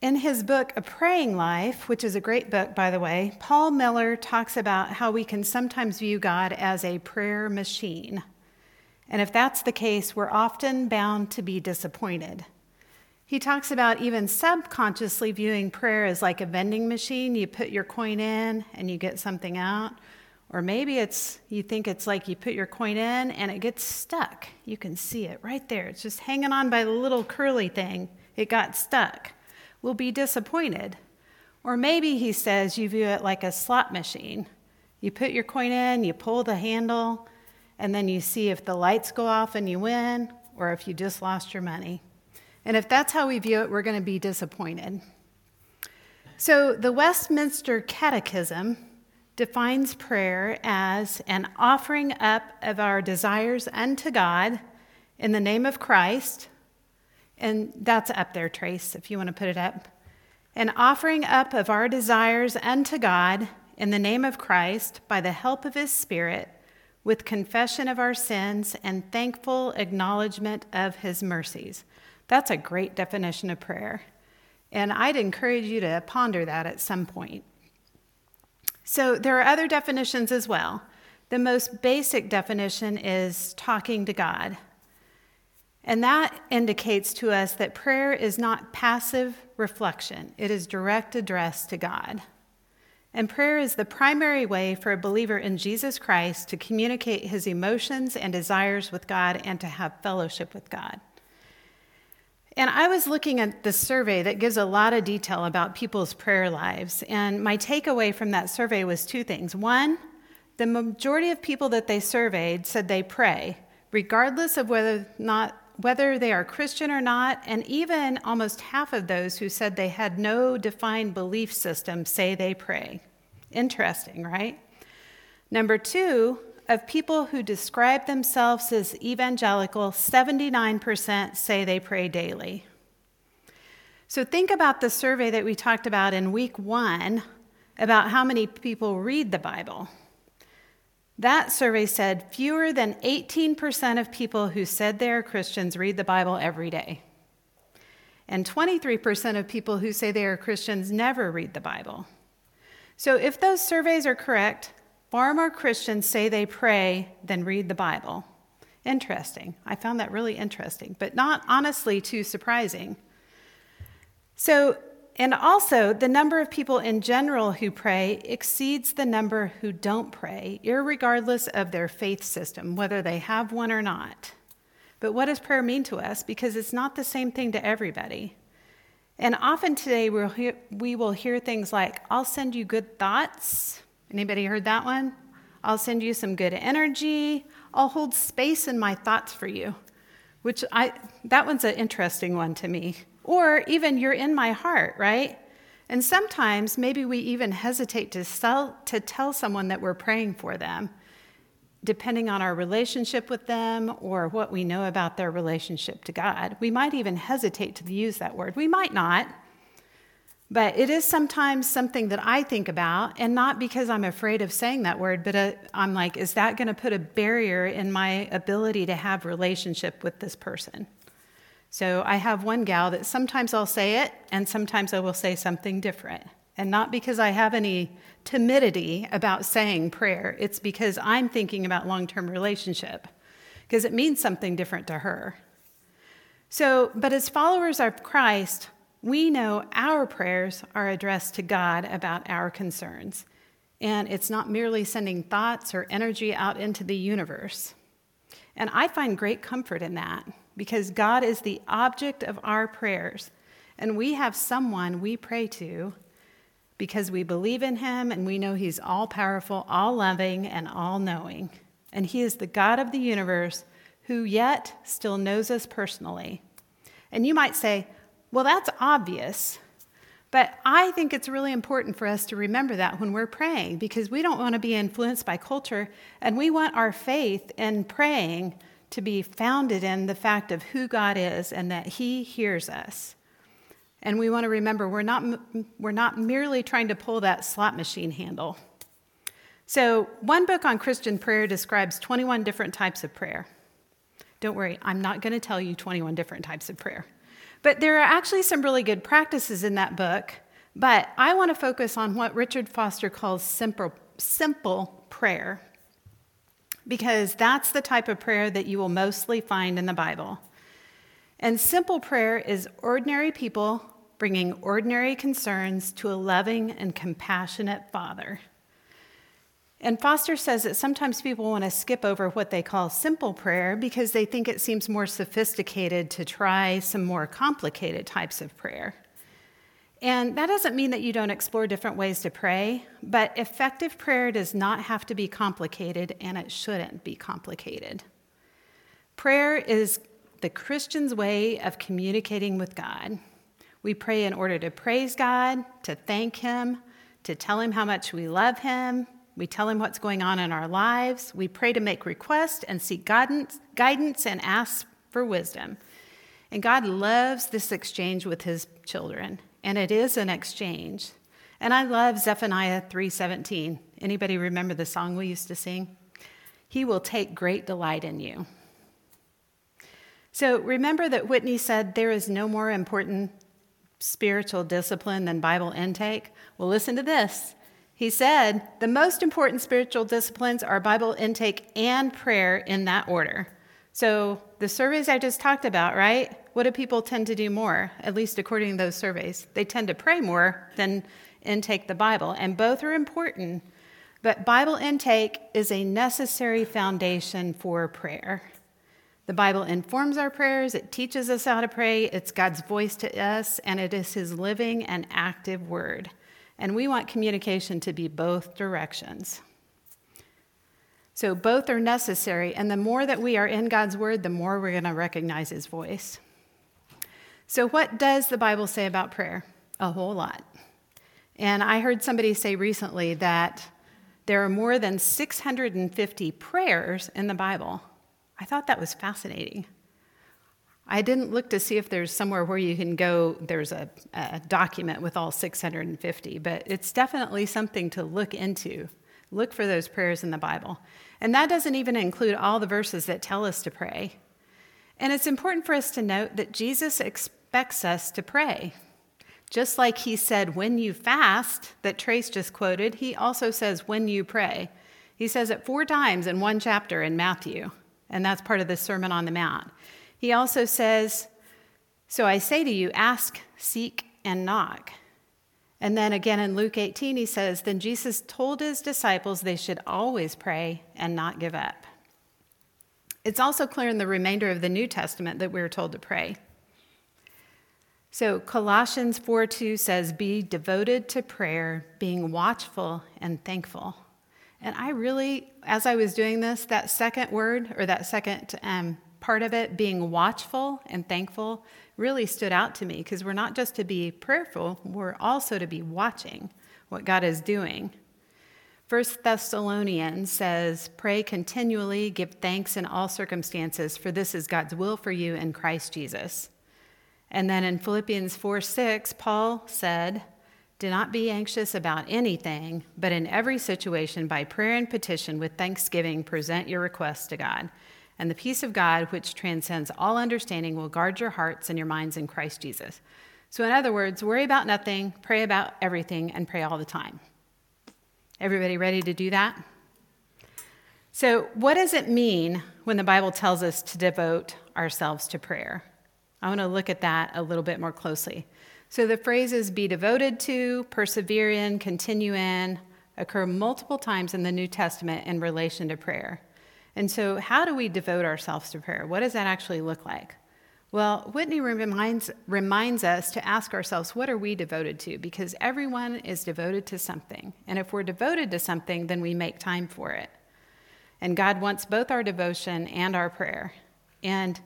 In his book, A Praying Life, which is a great book, by the way, Paul Miller talks about how we can sometimes view God as a prayer machine. And if that's the case, we're often bound to be disappointed. He talks about even subconsciously viewing prayer as like a vending machine. You put your coin in and you get something out. Or maybe you think it's like you put your coin in and it gets stuck. You can see it right there. It's just hanging on by the little curly thing. it got stuck, will be disappointed. Or maybe, he says, you view it like a slot machine. You put your coin in, you pull the handle, and then you see if the lights go off and you win, or if you just lost your money. And if that's how we view it, we're going to be disappointed. So the Westminster Catechism defines prayer as an offering up of our desires unto God in the name of Christ. And that's up there, Trace, if you want to put it up. An offering up of our desires unto God in the name of Christ by the help of his Spirit, with confession of our sins and thankful acknowledgement of his mercies. That's a great definition of prayer. And I'd encourage you to ponder that at some point. So there are other definitions as well. The most basic definition is talking to God. And that indicates to us that prayer is not passive reflection. It is direct address to God. And prayer is the primary way for a believer in Jesus Christ to communicate his emotions and desires with God and to have fellowship with God. And I was looking at the survey that gives a lot of detail about people's prayer lives. And my takeaway from that survey was two things. One, the majority of people that they surveyed said they pray, regardless of whether they are Christian or not, and even almost half of those who said they had no defined belief system say they pray. Interesting, right? Number two, of people who describe themselves as evangelical, 79% say they pray daily. So think about the survey that we talked about in week 1 about how many people read the Bible. That survey said fewer than 18% of people who said they are Christians read the Bible every day. And 23% of people who say they are Christians never read the Bible. So if those surveys are correct, far more Christians say they pray than read the Bible. Interesting. I found that really interesting, but not honestly too surprising. So, and also, the number of people in general who pray exceeds the number who don't pray, irregardless of their faith system, whether they have one or not. But what does prayer mean to us? Because it's not the same thing to everybody. And often today, we will hear things like, I'll send you good thoughts. Anybody heard that one? I'll send you some good energy. I'll hold space in my thoughts for you, that one's an interesting one to me. Or even, you're in my heart, right? And sometimes maybe we even hesitate to tell someone that we're praying for them, depending on our relationship with them or what we know about their relationship to God. We might even hesitate to use that word. We might not, but it is sometimes something that I think about, and not because I'm afraid of saying that word, but I'm like, is that going to put a barrier in my ability to have relationship with this person? So I have one gal that sometimes I'll say it, and sometimes I will say something different. And not because I have any timidity about saying prayer. It's because I'm thinking about long-term relationship, because it means something different to her. So, but as followers of Christ, we know our prayers are addressed to God about our concerns. And it's not merely sending thoughts or energy out into the universe. And I find great comfort in that, because God is the object of our prayers, and we have someone we pray to because we believe in him, and we know he's all-powerful, all-loving, and all-knowing. And he is the God of the universe who yet still knows us personally. And you might say, well, that's obvious, but I think it's really important for us to remember that when we're praying, because we don't want to be influenced by culture, and we want our faith in praying to be founded in the fact of who God is and that he hears us. And we want to remember we're not merely trying to pull that slot machine handle. So one book on Christian prayer describes 21 different types of prayer. Don't worry, I'm not going to tell you 21 different types of prayer. But there are actually some really good practices in that book, but I want to focus on what Richard Foster calls simple prayer, because that's the type of prayer that you will mostly find in the Bible. And simple prayer is ordinary people bringing ordinary concerns to a loving and compassionate Father. And Foster says that sometimes people want to skip over what they call simple prayer because they think it seems more sophisticated to try some more complicated types of prayer. And that doesn't mean that you don't explore different ways to pray, but effective prayer does not have to be complicated, and it shouldn't be complicated. Prayer is the Christian's way of communicating with God. We pray in order to praise God, to thank Him, to tell Him how much we love Him. We tell Him what's going on in our lives. We pray to make requests and seek guidance and ask for wisdom. And God loves this exchange with His children, and it is an exchange. And I love Zephaniah 3:17. Anybody remember the song we used to sing? He will take great delight in you. So remember that Whitney said there is no more important spiritual discipline than Bible intake? Well, listen to this. He said, the most important spiritual disciplines are Bible intake and prayer in that order. So the surveys I just talked about, right? What do people tend to do more, at least according to those surveys? They tend to pray more than intake the Bible, and both are important. But Bible intake is a necessary foundation for prayer. The Bible informs our prayers, it teaches us how to pray, it's God's voice to us, and it is His living and active word. And we want communication to be both directions. So both are necessary, and the more that we are in God's word, the more we're going to recognize His voice. So what does the Bible say about prayer? A whole lot. And I heard somebody say recently that there are more than 650 prayers in the Bible. I thought that was fascinating. I didn't look to see if there's somewhere where you can go, there's a document with all 650, but it's definitely something to look into. Look for those prayers in the Bible. And that doesn't even include all the verses that tell us to pray. And it's important for us to note that Jesus expects us to pray. Just like He said, when you fast, that Trace just quoted, He also says, when you pray. He says it 4 times in one chapter in Matthew, and that's part of the Sermon on the Mount. He also says, so I say to you, ask, seek, and knock. And then again in Luke 18, he says, then Jesus told his disciples they should always pray and not give up. It's also clear in the remainder of the New Testament that we're told to pray. So Colossians 4:2 says, be devoted to prayer, being watchful and thankful. And I really, as I was doing this, that second word or that second part of it, being watchful and thankful, really stood out to me because we're not just to be prayerful, we're also to be watching what God is doing. 1 Thessalonians says, pray continually, give thanks in all circumstances, for this is God's will for you in Christ Jesus. And then in Philippians 4:6, Paul said, do not be anxious about anything, but in every situation, by prayer and petition, with thanksgiving, present your requests to God. And the peace of God, which transcends all understanding, will guard your hearts and your minds in Christ Jesus. So in other words, worry about nothing, pray about everything, and pray all the time. Everybody ready to do that? So what does it mean when the Bible tells us to devote ourselves to prayer? I want to look at that a little bit more closely. So the phrases be devoted to, persevere in, continue in, occur multiple times in the New Testament in relation to prayer. And so how do we devote ourselves to prayer? What does that actually look like? Well, Whitney reminds us to ask ourselves, what are we devoted to? Because everyone is devoted to something. And if we're devoted to something, then we make time for it. And God wants both our devotion and our prayer. And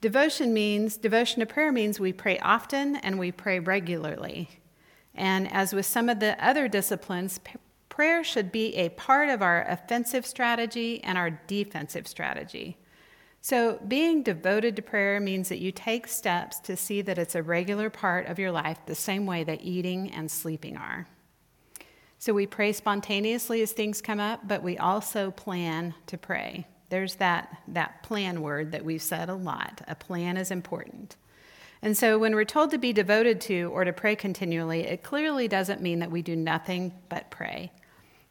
devotion to prayer means we pray often and we pray regularly. And as with some of the other disciplines, prayer should be a part of our offensive strategy and our defensive strategy. So being devoted to prayer means that you take steps to see that it's a regular part of your life, the same way that eating and sleeping are. So we pray spontaneously as things come up, but we also plan to pray. There's that plan word that we've said a lot. A plan is important. And so when we're told to be devoted to or to pray continually, it clearly doesn't mean that we do nothing but pray.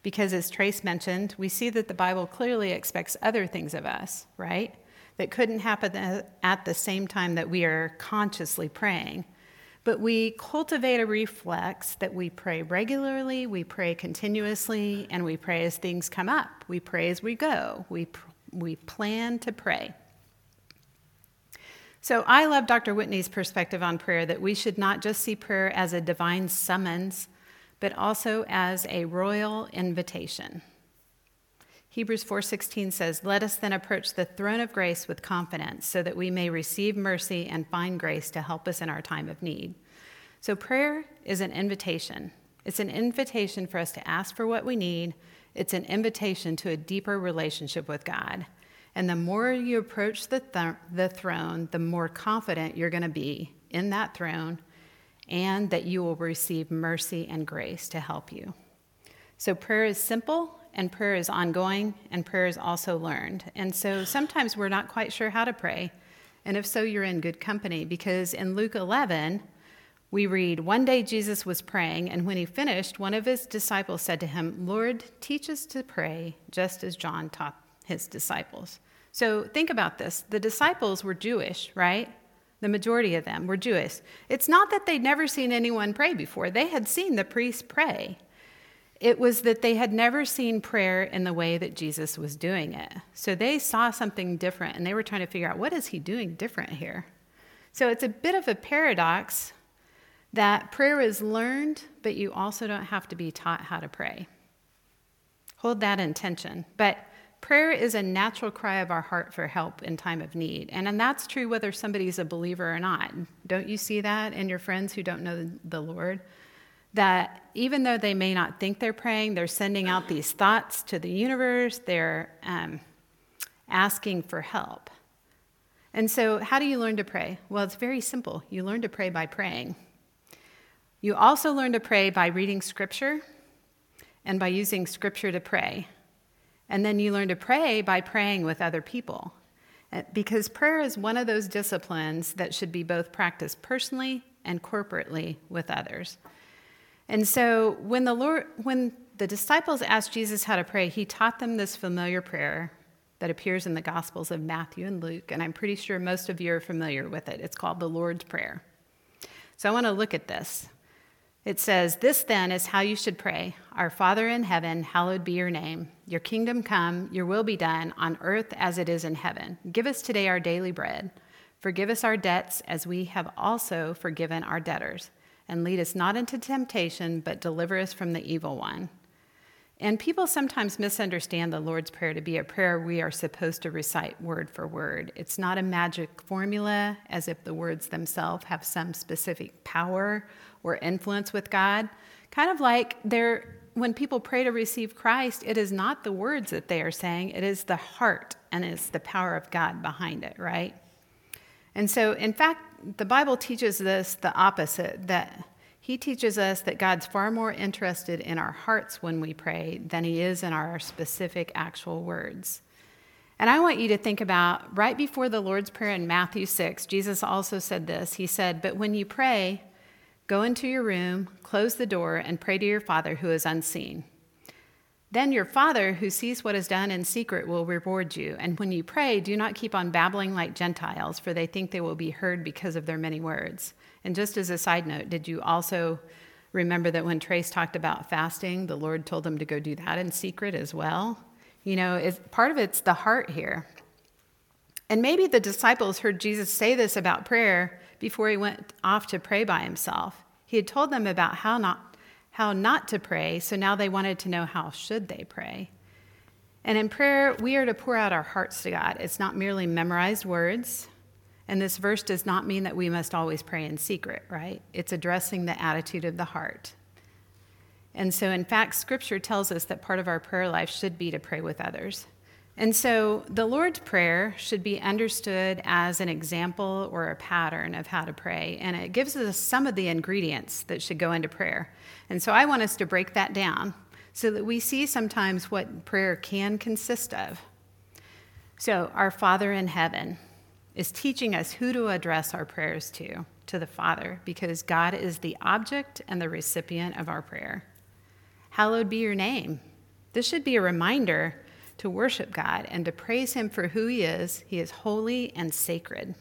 Because as Trace mentioned, we see that the Bible clearly expects other things of us, right? That couldn't happen at the same time that we are consciously praying. but we cultivate a reflex that we pray regularly, we pray continuously, and we pray as things come up. We pray as we go. We plan to pray. So I love Dr. Whitney's perspective on prayer, that we should not just see prayer as a divine summons, but also as a royal invitation. Hebrews 4:16 says, "Let us then approach the throne of grace with confidence, so that we may receive mercy and find grace to help us in our time of need." So prayer is an invitation. It's an invitation for us to ask for what we need. It's an invitation to a deeper relationship with God. And the more you approach the throne, the more confident you're going to be in that throne, and that you will receive mercy and grace to help you. So prayer is simple, and prayer is ongoing, and prayer is also learned. And so sometimes we're not quite sure how to pray. And if so, you're in good company, because in Luke 11, we read, "One day Jesus was praying, and when he finished, one of his disciples said to him, 'Lord, teach us to pray, just as John taught his disciples.'" So think about this. The disciples were Jewish, right? The majority of them were Jewish. It's not that they'd never seen anyone pray before. They had seen the priests pray. It was that they had never seen prayer in the way that Jesus was doing it. So they saw something different, and they were trying to figure out, what is he doing different here? So it's a bit of a paradox that prayer is learned, but you also don't have to be taught how to pray. Hold that intention. But prayer is a natural cry of our heart for help in time of need. And that's true whether somebody's a believer or not. Don't you see that in your friends who don't know the Lord? That even though they may not think they're praying, they're sending out these thoughts to the universe, they're asking for help. And so how do you learn to pray? Well, it's very simple. You learn to pray by praying. You also learn to pray by reading Scripture and by using Scripture to pray. And then you learn to pray by praying with other people, because prayer is one of those disciplines that should be both practiced personally and corporately with others. And so when the disciples asked Jesus how to pray, he taught them this familiar prayer that appears in the Gospels of Matthew and Luke, and I'm pretty sure most of you are familiar with it. It's called the Lord's Prayer. So I want to look at this. It says, "This then is how you should pray. Our Father in heaven, hallowed be your name. Your kingdom come, your will be done on earth as it is in heaven. Give us today our daily bread. Forgive us our debts as we have also forgiven our debtors. And lead us not into temptation, but deliver us from the evil one." And people sometimes misunderstand the Lord's Prayer to be a prayer we are supposed to recite word for word. It's not a magic formula, as if the words themselves have some specific power or influence with God. Kind of like when people pray to receive Christ, it is not the words that they are saying, it is the heart, and it's the power of God behind it, right? And so, in fact, the Bible teaches us the opposite, that he teaches us that God's far more interested in our hearts when we pray than he is in our specific actual words. And I want you to think about, right before the Lord's Prayer in Matthew 6, Jesus also said this. He said, "But when you pray, go into your room, close the door, and pray to your Father who is unseen. Then your Father who sees what is done in secret will reward you. And when you pray, do not keep on babbling like Gentiles, for they think they will be heard because of their many words." And just as a side note, did you also remember that when Trace talked about fasting, the Lord told them to go do that in secret as well? You know, part of it's the heart here. And maybe the disciples heard Jesus say this about prayer before he went off to pray by himself. He had told them about how not to pray, so now they wanted to know how should they pray. And in prayer, we are to pour out our hearts to God. It's not merely memorized words, and this verse does not mean that we must always pray in secret, right? It's addressing the attitude of the heart. And so, in fact, Scripture tells us that part of our prayer life should be to pray with others. And so the Lord's Prayer should be understood as an example or a pattern of how to pray, and it gives us some of the ingredients that should go into prayer. And so I want us to break that down so that we see sometimes what prayer can consist of. So our Father in heaven is teaching us who to address our prayers to the Father, because God is the object and the recipient of our prayer. Hallowed be your name. This should be a reminder to worship God and to praise him for who he is. He is holy and sacred.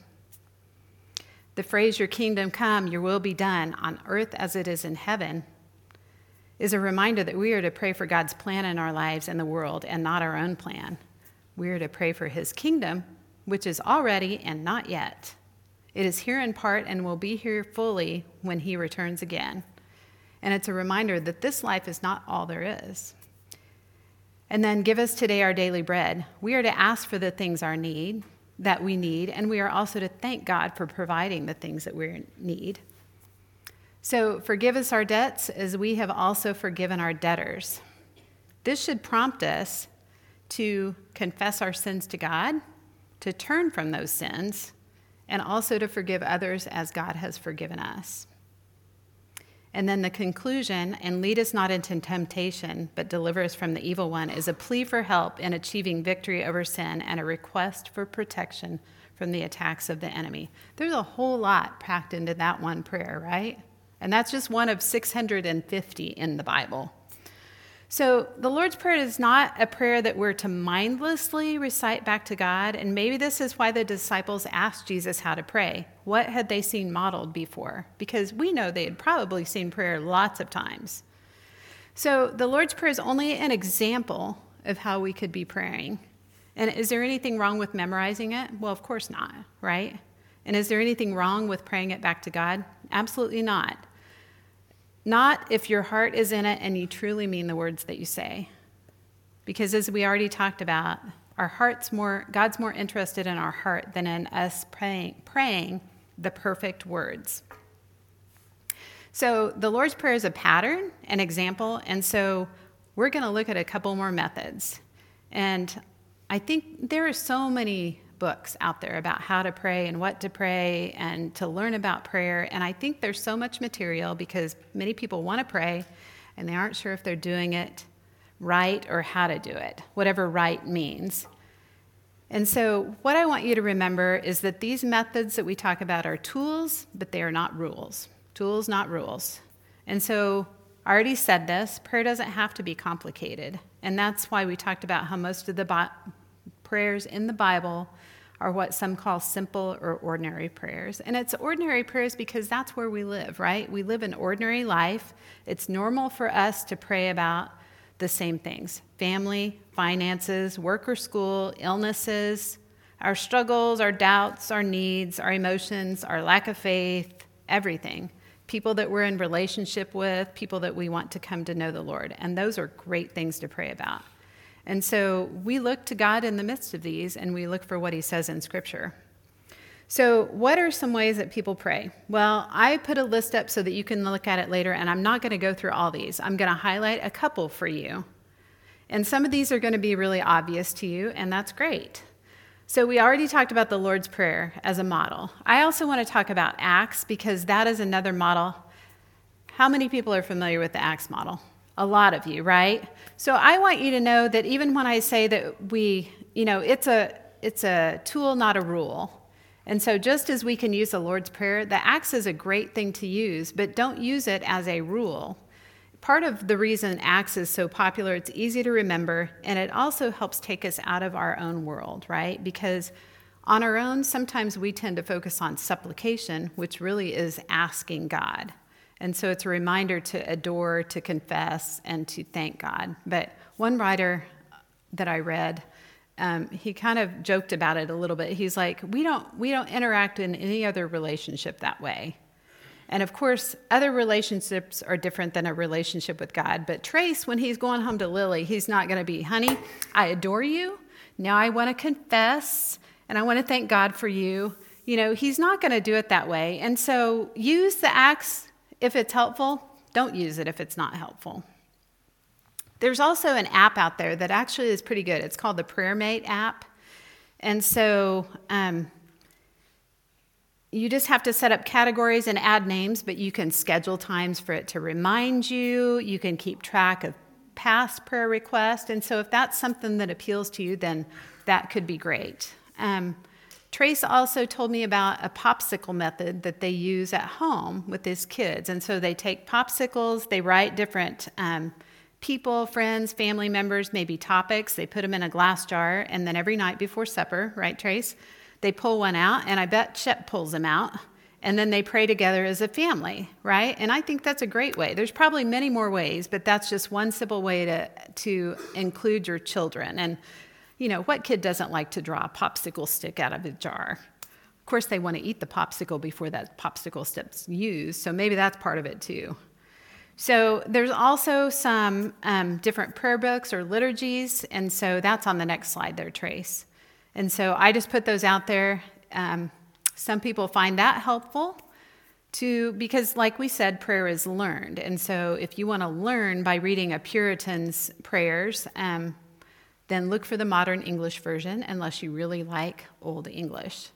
The phrase, your kingdom come, your will be done on earth as it is in heaven, is a reminder that we are to pray for God's plan in our lives and the world and not our own plan. We are to pray for his kingdom, which is already and not yet. It is here in part and will be here fully when he returns again. And it's a reminder that this life is not all there is. And then give us today our daily bread. We are to ask for the things that we need, and we are also to thank God for providing the things that we need. So forgive us our debts as we have also forgiven our debtors. This should prompt us to confess our sins to God, to turn from those sins, and also to forgive others as God has forgiven us. And then the conclusion, and lead us not into temptation, but deliver us from the evil one, is a plea for help in achieving victory over sin and a request for protection from the attacks of the enemy. There's a whole lot packed into that one prayer, right? And that's just one of 650 in the Bible. So the Lord's Prayer is not a prayer that we're to mindlessly recite back to God, and maybe this is why the disciples asked Jesus how to pray. What had they seen modeled before? Because we know they had probably seen prayer lots of times. So the Lord's Prayer is only an example of how we could be praying. And is there anything wrong with memorizing it? Well, of course not, right? And is there anything wrong with praying it back to God? Absolutely not. Not if your heart is in it and you truly mean the words that you say. Because as we already talked about, God's more interested in our heart than in us praying the perfect words. So the Lord's Prayer is a pattern, an example, and so we're going to look at a couple more methods. And I think there are so many books out there about how to pray and what to pray and to learn about prayer. And I think there's so much material because many people want to pray and they aren't sure if they're doing it right or how to do it, whatever right means. And so what I want you to remember is that these methods that we talk about are tools, but they are not rules. Tools, not rules. And so I already said this, prayer doesn't have to be complicated. And that's why we talked about how most of the prayers in the Bible are what some call simple or ordinary prayers. And it's ordinary prayers because that's where we live, right? We live an ordinary life. It's normal for us to pray about the same things: family, finances, work or school, illnesses, our struggles, our doubts, our needs, our emotions, our lack of faith, everything. People that we're in relationship with, people that we want to come to know the Lord. And those are great things to pray about. And so we look to God in the midst of these, and we look for what he says in Scripture. So what are some ways that people pray? Well, I put a list up so that you can look at it later, and I'm not going to go through all these. I'm going to highlight a couple for you. And some of these are going to be really obvious to you, and that's great. So we already talked about the Lord's Prayer as a model. I also want to talk about Acts because that is another model. How many people are familiar with the Acts model? A lot of you, right? So I want you to know that even when I say that we, it's a tool, not a rule. And so just as we can use the Lord's Prayer, the Acts is a great thing to use, but don't use it as a rule. Part of the reason Acts is so popular, it's easy to remember, and it also helps take us out of our own world, right? Because on our own, sometimes we tend to focus on supplication, which really is asking God. And so it's a reminder to adore, to confess, and to thank God. But one writer that I read, he kind of joked about it a little bit. He's like, we don't interact in any other relationship that way. And of course, other relationships are different than a relationship with God. But Trace, when he's going home to Lily, he's not going to be, honey, I adore you. Now I want to confess, and I want to thank God for you. You know, he's not going to do it that way. And so use the Acts. If it's helpful, don't use it if it's not helpful. There's also an app out there that actually is pretty good. It's called the PrayerMate app. And so you just have to set up categories and add names, but you can schedule times for it to remind you. You can keep track of past prayer requests. And so if that's something that appeals to you, then that could be great. Trace also told me about a popsicle method that they use at home with his kids. And so they take popsicles, they write different people, friends, family members, maybe topics. They put them in a glass jar, and then every night before supper, right, Trace, they pull one out, and I bet Shep pulls them out. and then they pray together as a family, right? And I think that's a great way. There's probably many more ways, but that's just one simple way to include your children. And, you know, what kid doesn't like to draw a popsicle stick out of a jar? Of course, they want to eat the popsicle before that popsicle stick's used, so maybe that's part of it too. So there's also some different prayer books or liturgies, and so that's on the next slide there, Trace. And so I just put those out there. Some people find that helpful because like we said, prayer is learned. And so if you want to learn by reading a Puritan's prayers, then look for the modern English version unless you really like Old English.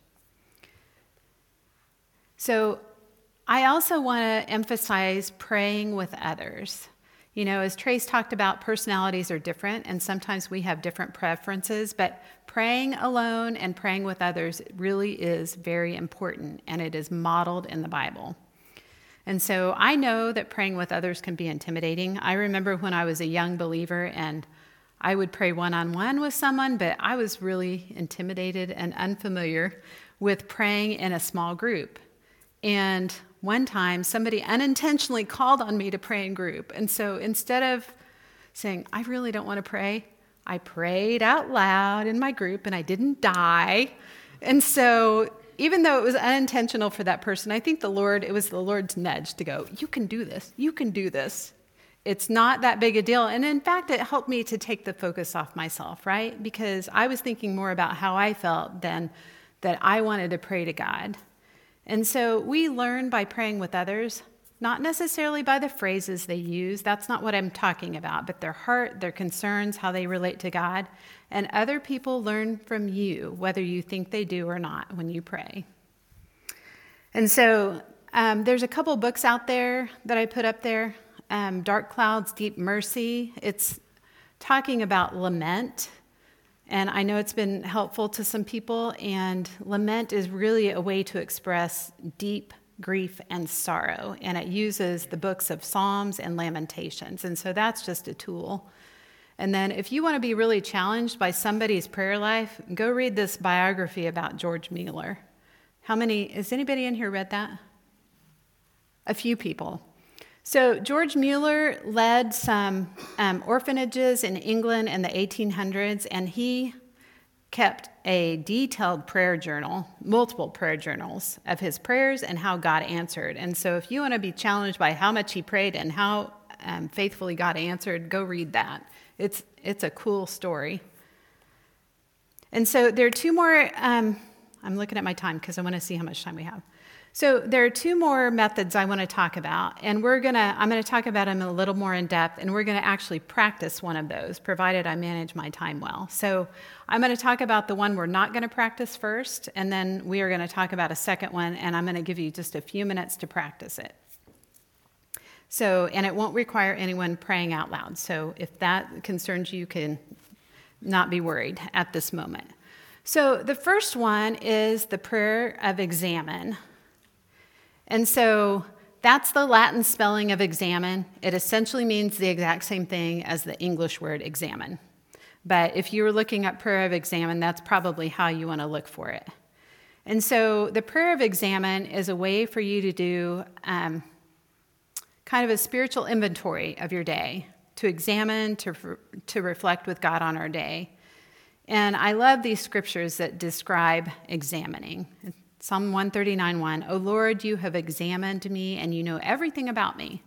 So I also want to emphasize praying with others. You know, as Trace talked about, personalities are different, and sometimes we have different preferences, but praying alone and praying with others really is very important, and it is modeled in the Bible. And so I know that praying with others can be intimidating. I remember when I was a young believer, and I would pray one-on-one with someone, but I was really intimidated and unfamiliar with praying in a small group. And one time, somebody unintentionally called on me to pray in group. And so instead of saying, I really don't want to pray, I prayed out loud in my group, and I didn't die. And so even though it was unintentional for that person, I think it was the Lord's nudge to go, you can do this, you can do this. It's not that big a deal. And in fact, it helped me to take the focus off myself, right? Because I was thinking more about how I felt than that I wanted to pray to God. And so we learn by praying with others, not necessarily by the phrases they use. That's not what I'm talking about, but their heart, their concerns, how they relate to God. And other people learn from you, whether you think they do or not, when you pray. And so there's a couple books out there that I put up there. Dark Clouds, Deep Mercy. It's talking about lament. And I know it's been helpful to some people, and lament is really a way to express deep grief and sorrow, and it uses the books of Psalms and Lamentations, and so that's just a tool. And then if you want to be really challenged by somebody's prayer life, go read this biography about George Mueller. Has anybody in here read that? A few people. So George Mueller led some orphanages in England in the 1800s, and he kept a detailed prayer journal, multiple prayer journals of his prayers and how God answered. And so if you want to be challenged by how much he prayed and how faithfully God answered, go read that. It's a cool story. And so there are two more. I'm looking at my time because I want to see how much time we have. So there are two more methods I want to talk about, and I'm going to talk about them a little more in depth, and we're going to actually practice one of those, provided I manage my time well. So I'm going to talk about the one we're not going to practice first, and then we are going to talk about a second one, and I'm going to give you just a few minutes to practice it. So, and it won't require anyone praying out loud, so if that concerns you, can not be worried at this moment. So the first one is the prayer of examine. And so that's the Latin spelling of examine. It essentially means the exact same thing as the English word examine. But if you were looking up prayer of examine, that's probably how you want to look for it. And so the prayer of examine is a way for you to do kind of a spiritual inventory of your day, to examine, to reflect with God on our day. And I love these scriptures that describe examining. Psalm 139:1, O Lord, you have examined me, and you know everything about me.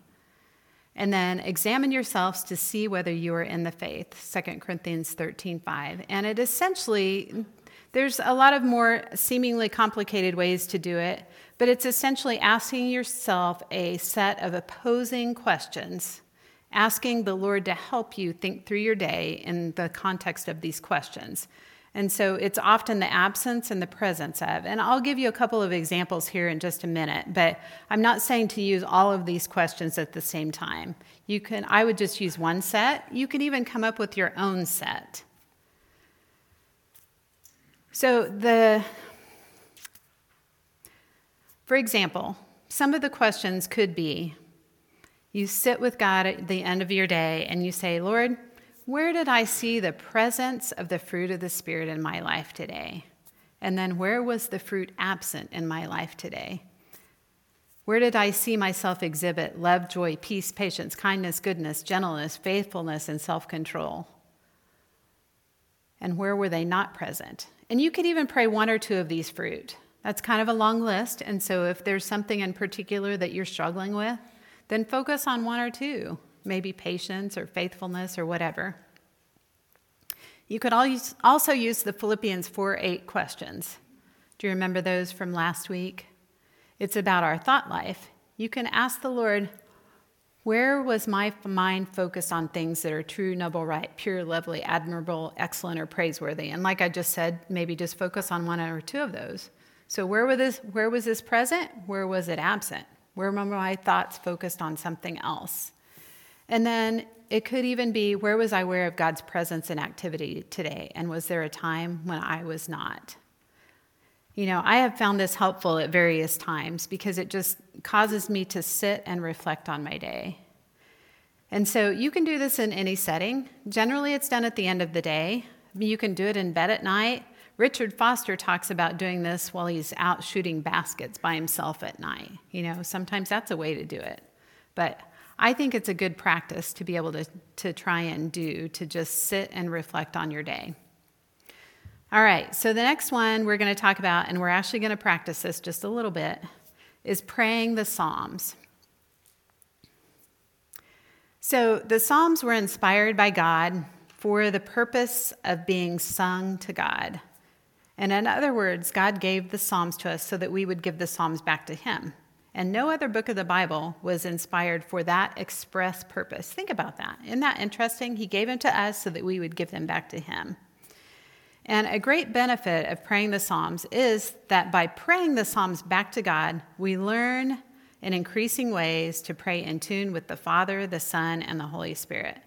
And then examine yourselves to see whether you are in the faith, 2 Corinthians 13:5. And it essentially, there's a lot of more seemingly complicated ways to do it, but it's essentially asking yourself a set of opposing questions, asking the Lord to help you think through your day in the context of these questions. And so it's often the absence and the presence of. And I'll give you a couple of examples here in just a minute, but I'm not saying to use all of these questions at the same time. I would just use one set. You can even come up with your own set. So for example, some of the questions could be, you sit with God at the end of your day and you say, Lord, where did I see the presence of the fruit of the Spirit in my life today? And then where was the fruit absent in my life today? Where did I see myself exhibit love, joy, peace, patience, kindness, goodness, gentleness, faithfulness, and self-control? And where were they not present? And you could even pray one or two of these fruit. That's kind of a long list, and so if there's something in particular that you're struggling with, then focus on one or two, maybe patience or faithfulness or whatever. You could also use the Philippians 4:8 questions. Do you remember those from last week? It's about our thought life. You can ask the Lord, where was my mind focused on things that are true, noble, right, pure, lovely, admirable, excellent, or praiseworthy? And like I just said, maybe just focus on one or two of those. So where was this present? Where was it absent? Where were my thoughts focused on something else? And then it could even be, where was I aware of God's presence and activity today? And was there a time when I was not? You know, I have found this helpful at various times because it just causes me to sit and reflect on my day. And so you can do this in any setting. Generally, it's done at the end of the day. You can do it in bed at night. Richard Foster talks about doing this while he's out shooting baskets by himself at night. You know, sometimes that's a way to do it. But I think it's a good practice to be able to try and do, to just sit and reflect on your day. All right, so the next one we're going to talk about, and we're actually going to practice this just a little bit, is praying the Psalms. So the Psalms were inspired by God for the purpose of being sung to God. And in other words, God gave the Psalms to us so that we would give the Psalms back to him. And no other book of the Bible was inspired for that express purpose. Think about that. Isn't that interesting? He gave them to us so that we would give them back to him. And a great benefit of praying the Psalms is that by praying the Psalms back to God, we learn in increasing ways to pray in tune with the Father, the Son, and the Holy Spirit.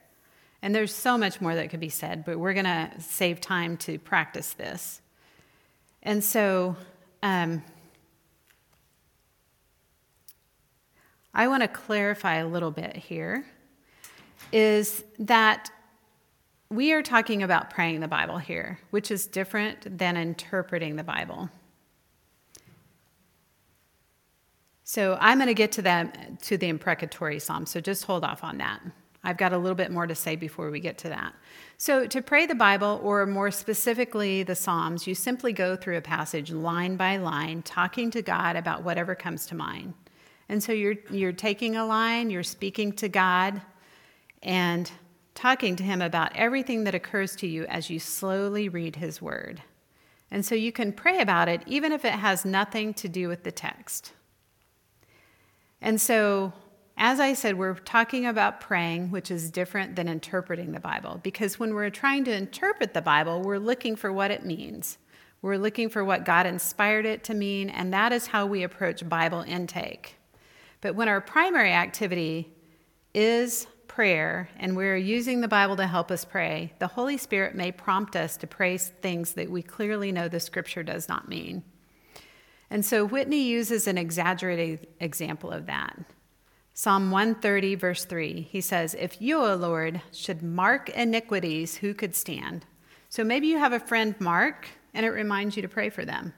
And there's so much more that could be said, but we're going to save time to practice this. And so I want to clarify a little bit here, is that we are talking about praying the Bible here, which is different than interpreting the Bible. So I'm going to get to the imprecatory psalm, so just hold off on that. I've got a little bit more to say before we get to that. So to pray the Bible, or more specifically the Psalms, you simply go through a passage line by line, talking to God about whatever comes to mind. And so you're taking a line, you're speaking to God, and talking to him about everything that occurs to you as you slowly read his word. And so you can pray about it even if it has nothing to do with the text. And so, as I said, we're talking about praying, which is different than interpreting the Bible, because when we're trying to interpret the Bible, we're looking for what it means. We're looking for what God inspired it to mean, and that is how we approach Bible intake. But when our primary activity is prayer, and we're using the Bible to help us pray, the Holy Spirit may prompt us to pray things that we clearly know the Scripture does not mean. And so Whitney uses an exaggerated example of that. Psalm 130, verse 3, he says, "If you, O Lord, should mark iniquities, who could stand?" So maybe you have a friend mark, and it reminds you to pray for them.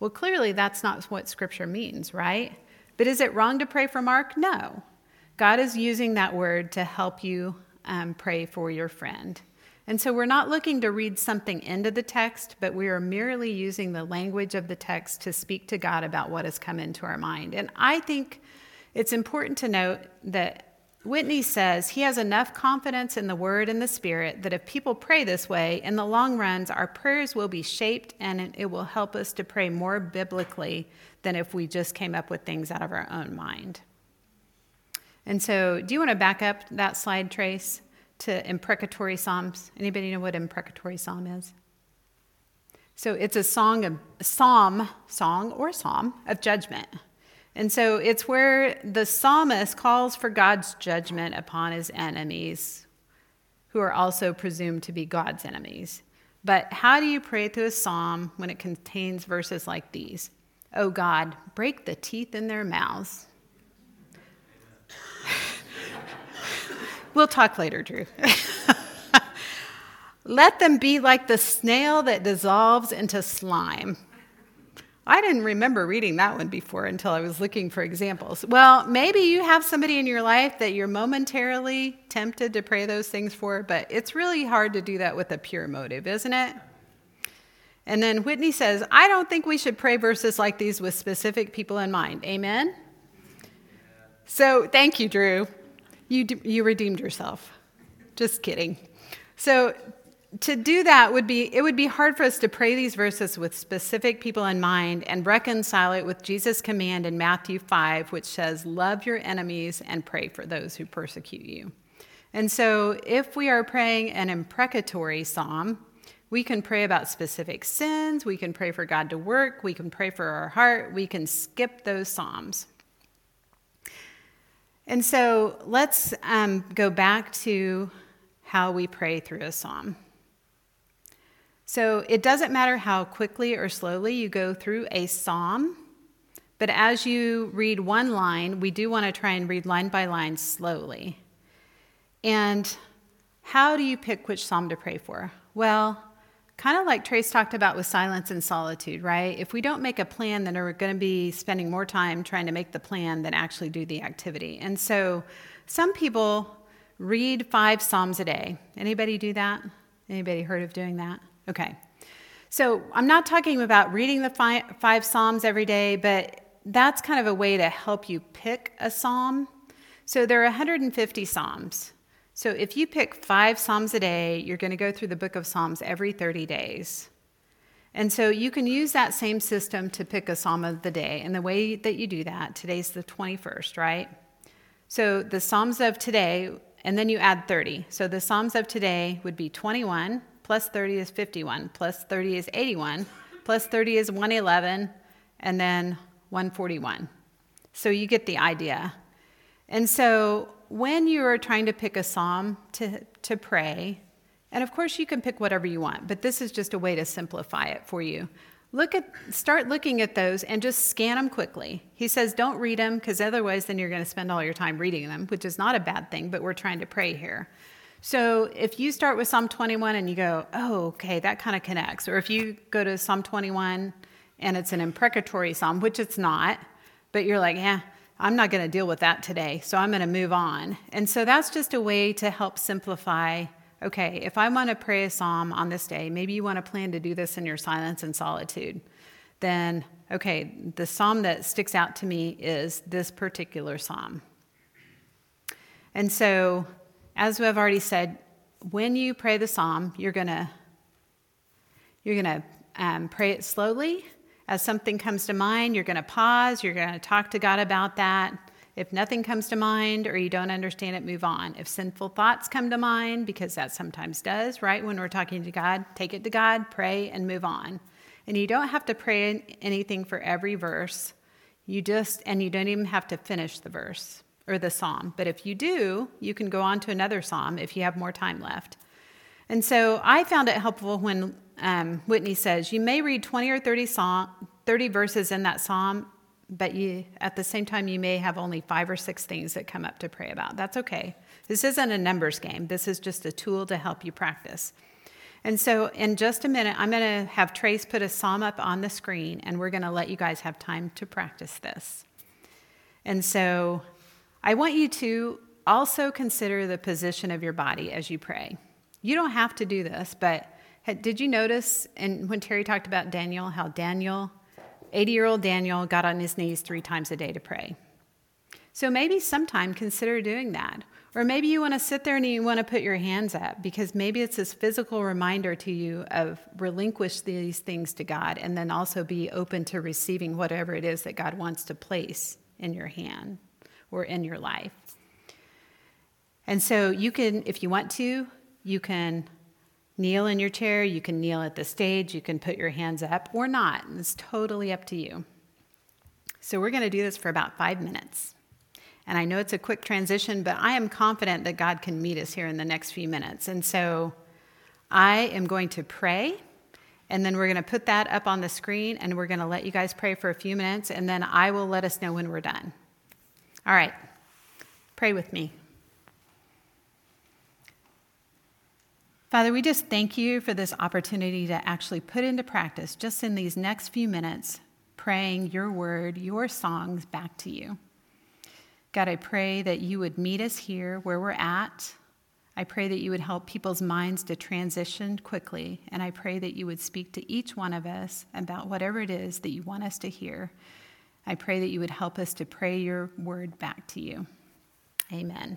Well, clearly that's not what Scripture means, right? But is it wrong to pray for Mark? No. God is using that word to help you pray for your friend. And so we're not looking to read something into the text, but we are merely using the language of the text to speak to God about what has come into our mind. And I think it's important to note that Whitney says he has enough confidence in the Word and the Spirit that if people pray this way, in the long runs, our prayers will be shaped and it will help us to pray more biblically than if we just came up with things out of our own mind. And so, do you want to back up that slide, Trace, to imprecatory psalms? Anybody know what imprecatory psalm is? So it's a psalm of judgment. And so it's where the psalmist calls for God's judgment upon his enemies, who are also presumed to be God's enemies. But how do you pray through a psalm when it contains verses like these? "Oh God, break the teeth in their mouths." We'll talk later, Drew. "Let them be like the snail that dissolves into slime." I didn't remember reading that one before until I was looking for examples. Well, maybe you have somebody in your life that you're momentarily tempted to pray those things for, but it's really hard to do that with a pure motive, isn't it? And then Whitney says, I don't think we should pray verses like these with specific people in mind. Amen? Yeah. So thank you, Drew. You redeemed yourself. Just kidding. So to do that would be hard for us to pray these verses with specific people in mind and reconcile it with Jesus' command in Matthew 5, which says, love your enemies and pray for those who persecute you. And so if we are praying an imprecatory psalm, we can pray about specific sins, we can pray for God to work, we can pray for our heart, we can skip those psalms. And so let's go back to how we pray through a psalm. So it doesn't matter how quickly or slowly you go through a psalm, but as you read one line, we do want to try and read line by line slowly. And how do you pick which psalm to pray for? Well, kind of like Trace talked about with silence and solitude, right? If we don't make a plan, then we're going to be spending more time trying to make the plan than actually do the activity. And so some people read 5 psalms a day. Anybody do that? Anybody heard of doing that? Okay, so I'm not talking about reading the 5 psalms every day, but that's kind of a way to help you pick a psalm. So there are 150 psalms. So if you pick 5 psalms a day, you're going to go through the book of Psalms every 30 days. And so you can use that same system to pick a psalm of the day. And the way that you do that, today's the 21st, right? So the psalms of today, and then you add 30. So the psalms of today would be 21. Plus 30 is 51, plus 30 is 81, plus 30 is 111, and then 141. So you get the idea. And so when you are trying to pick a psalm to pray, and of course you can pick whatever you want, but this is just a way to simplify it for you. Start looking at those and just scan them quickly. He says don't read them, because otherwise then you're going to spend all your time reading them, which is not a bad thing, but we're trying to pray here. So if you start with Psalm 21 and you go, oh, okay, that kind of connects. Or if you go to Psalm 21 and it's an imprecatory psalm, which it's not, but you're like, yeah, I'm not going to deal with that today, so I'm going to move on. And so that's just a way to help simplify, okay, if I want to pray a psalm on this day, maybe you want to plan to do this in your silence and solitude, then, okay, the psalm that sticks out to me is this particular psalm. And so, as we've already said, when you pray the psalm, you're gonna pray it slowly. As something comes to mind, you're gonna pause. You're gonna talk to God about that. If nothing comes to mind or you don't understand it, move on. If sinful thoughts come to mind, because that sometimes does, right? When we're talking to God, take it to God, pray, and move on. And you don't have to pray anything for every verse. You don't even have to finish the verse or the psalm. But if you do, you can go on to another psalm if you have more time left. And so I found it helpful when Whitney says, you may read 20 or 30 verses in that psalm, but at the same time, you may have only 5 or 6 things that come up to pray about. That's okay. This isn't a numbers game. This is just a tool to help you practice. And so in just a minute, I'm going to have Trace put a psalm up on the screen, and we're going to let you guys have time to practice this. And so I want you to also consider the position of your body as you pray. You don't have to do this, but did you notice, and when Terry talked about Daniel, how 80-year-old Daniel got on his knees 3 times a day to pray? So maybe sometime consider doing that. Or maybe you want to sit there and you want to put your hands up, because maybe it's this physical reminder to you of relinquish these things to God, and then also be open to receiving whatever it is that God wants to place in your hand or in your life. And so you can, if you want to, you can kneel in your chair, you can kneel at the stage, you can put your hands up or not. It's totally up to you. So we're going to do this for about 5 minutes. And I know it's a quick transition, but I am confident that God can meet us here in the next few minutes. And so I am going to pray, and then we're going to put that up on the screen, and we're going to let you guys pray for a few minutes, and then I will let us know when we're done. All right, pray with me. Father, we just thank you for this opportunity to actually put into practice, just in these next few minutes, praying your word, your songs back to you. God, I pray that you would meet us here where we're at. I pray that you would help people's minds to transition quickly, and I pray that you would speak to each one of us about whatever it is that you want us to hear. I pray that you would help us to pray your word back to you. Amen.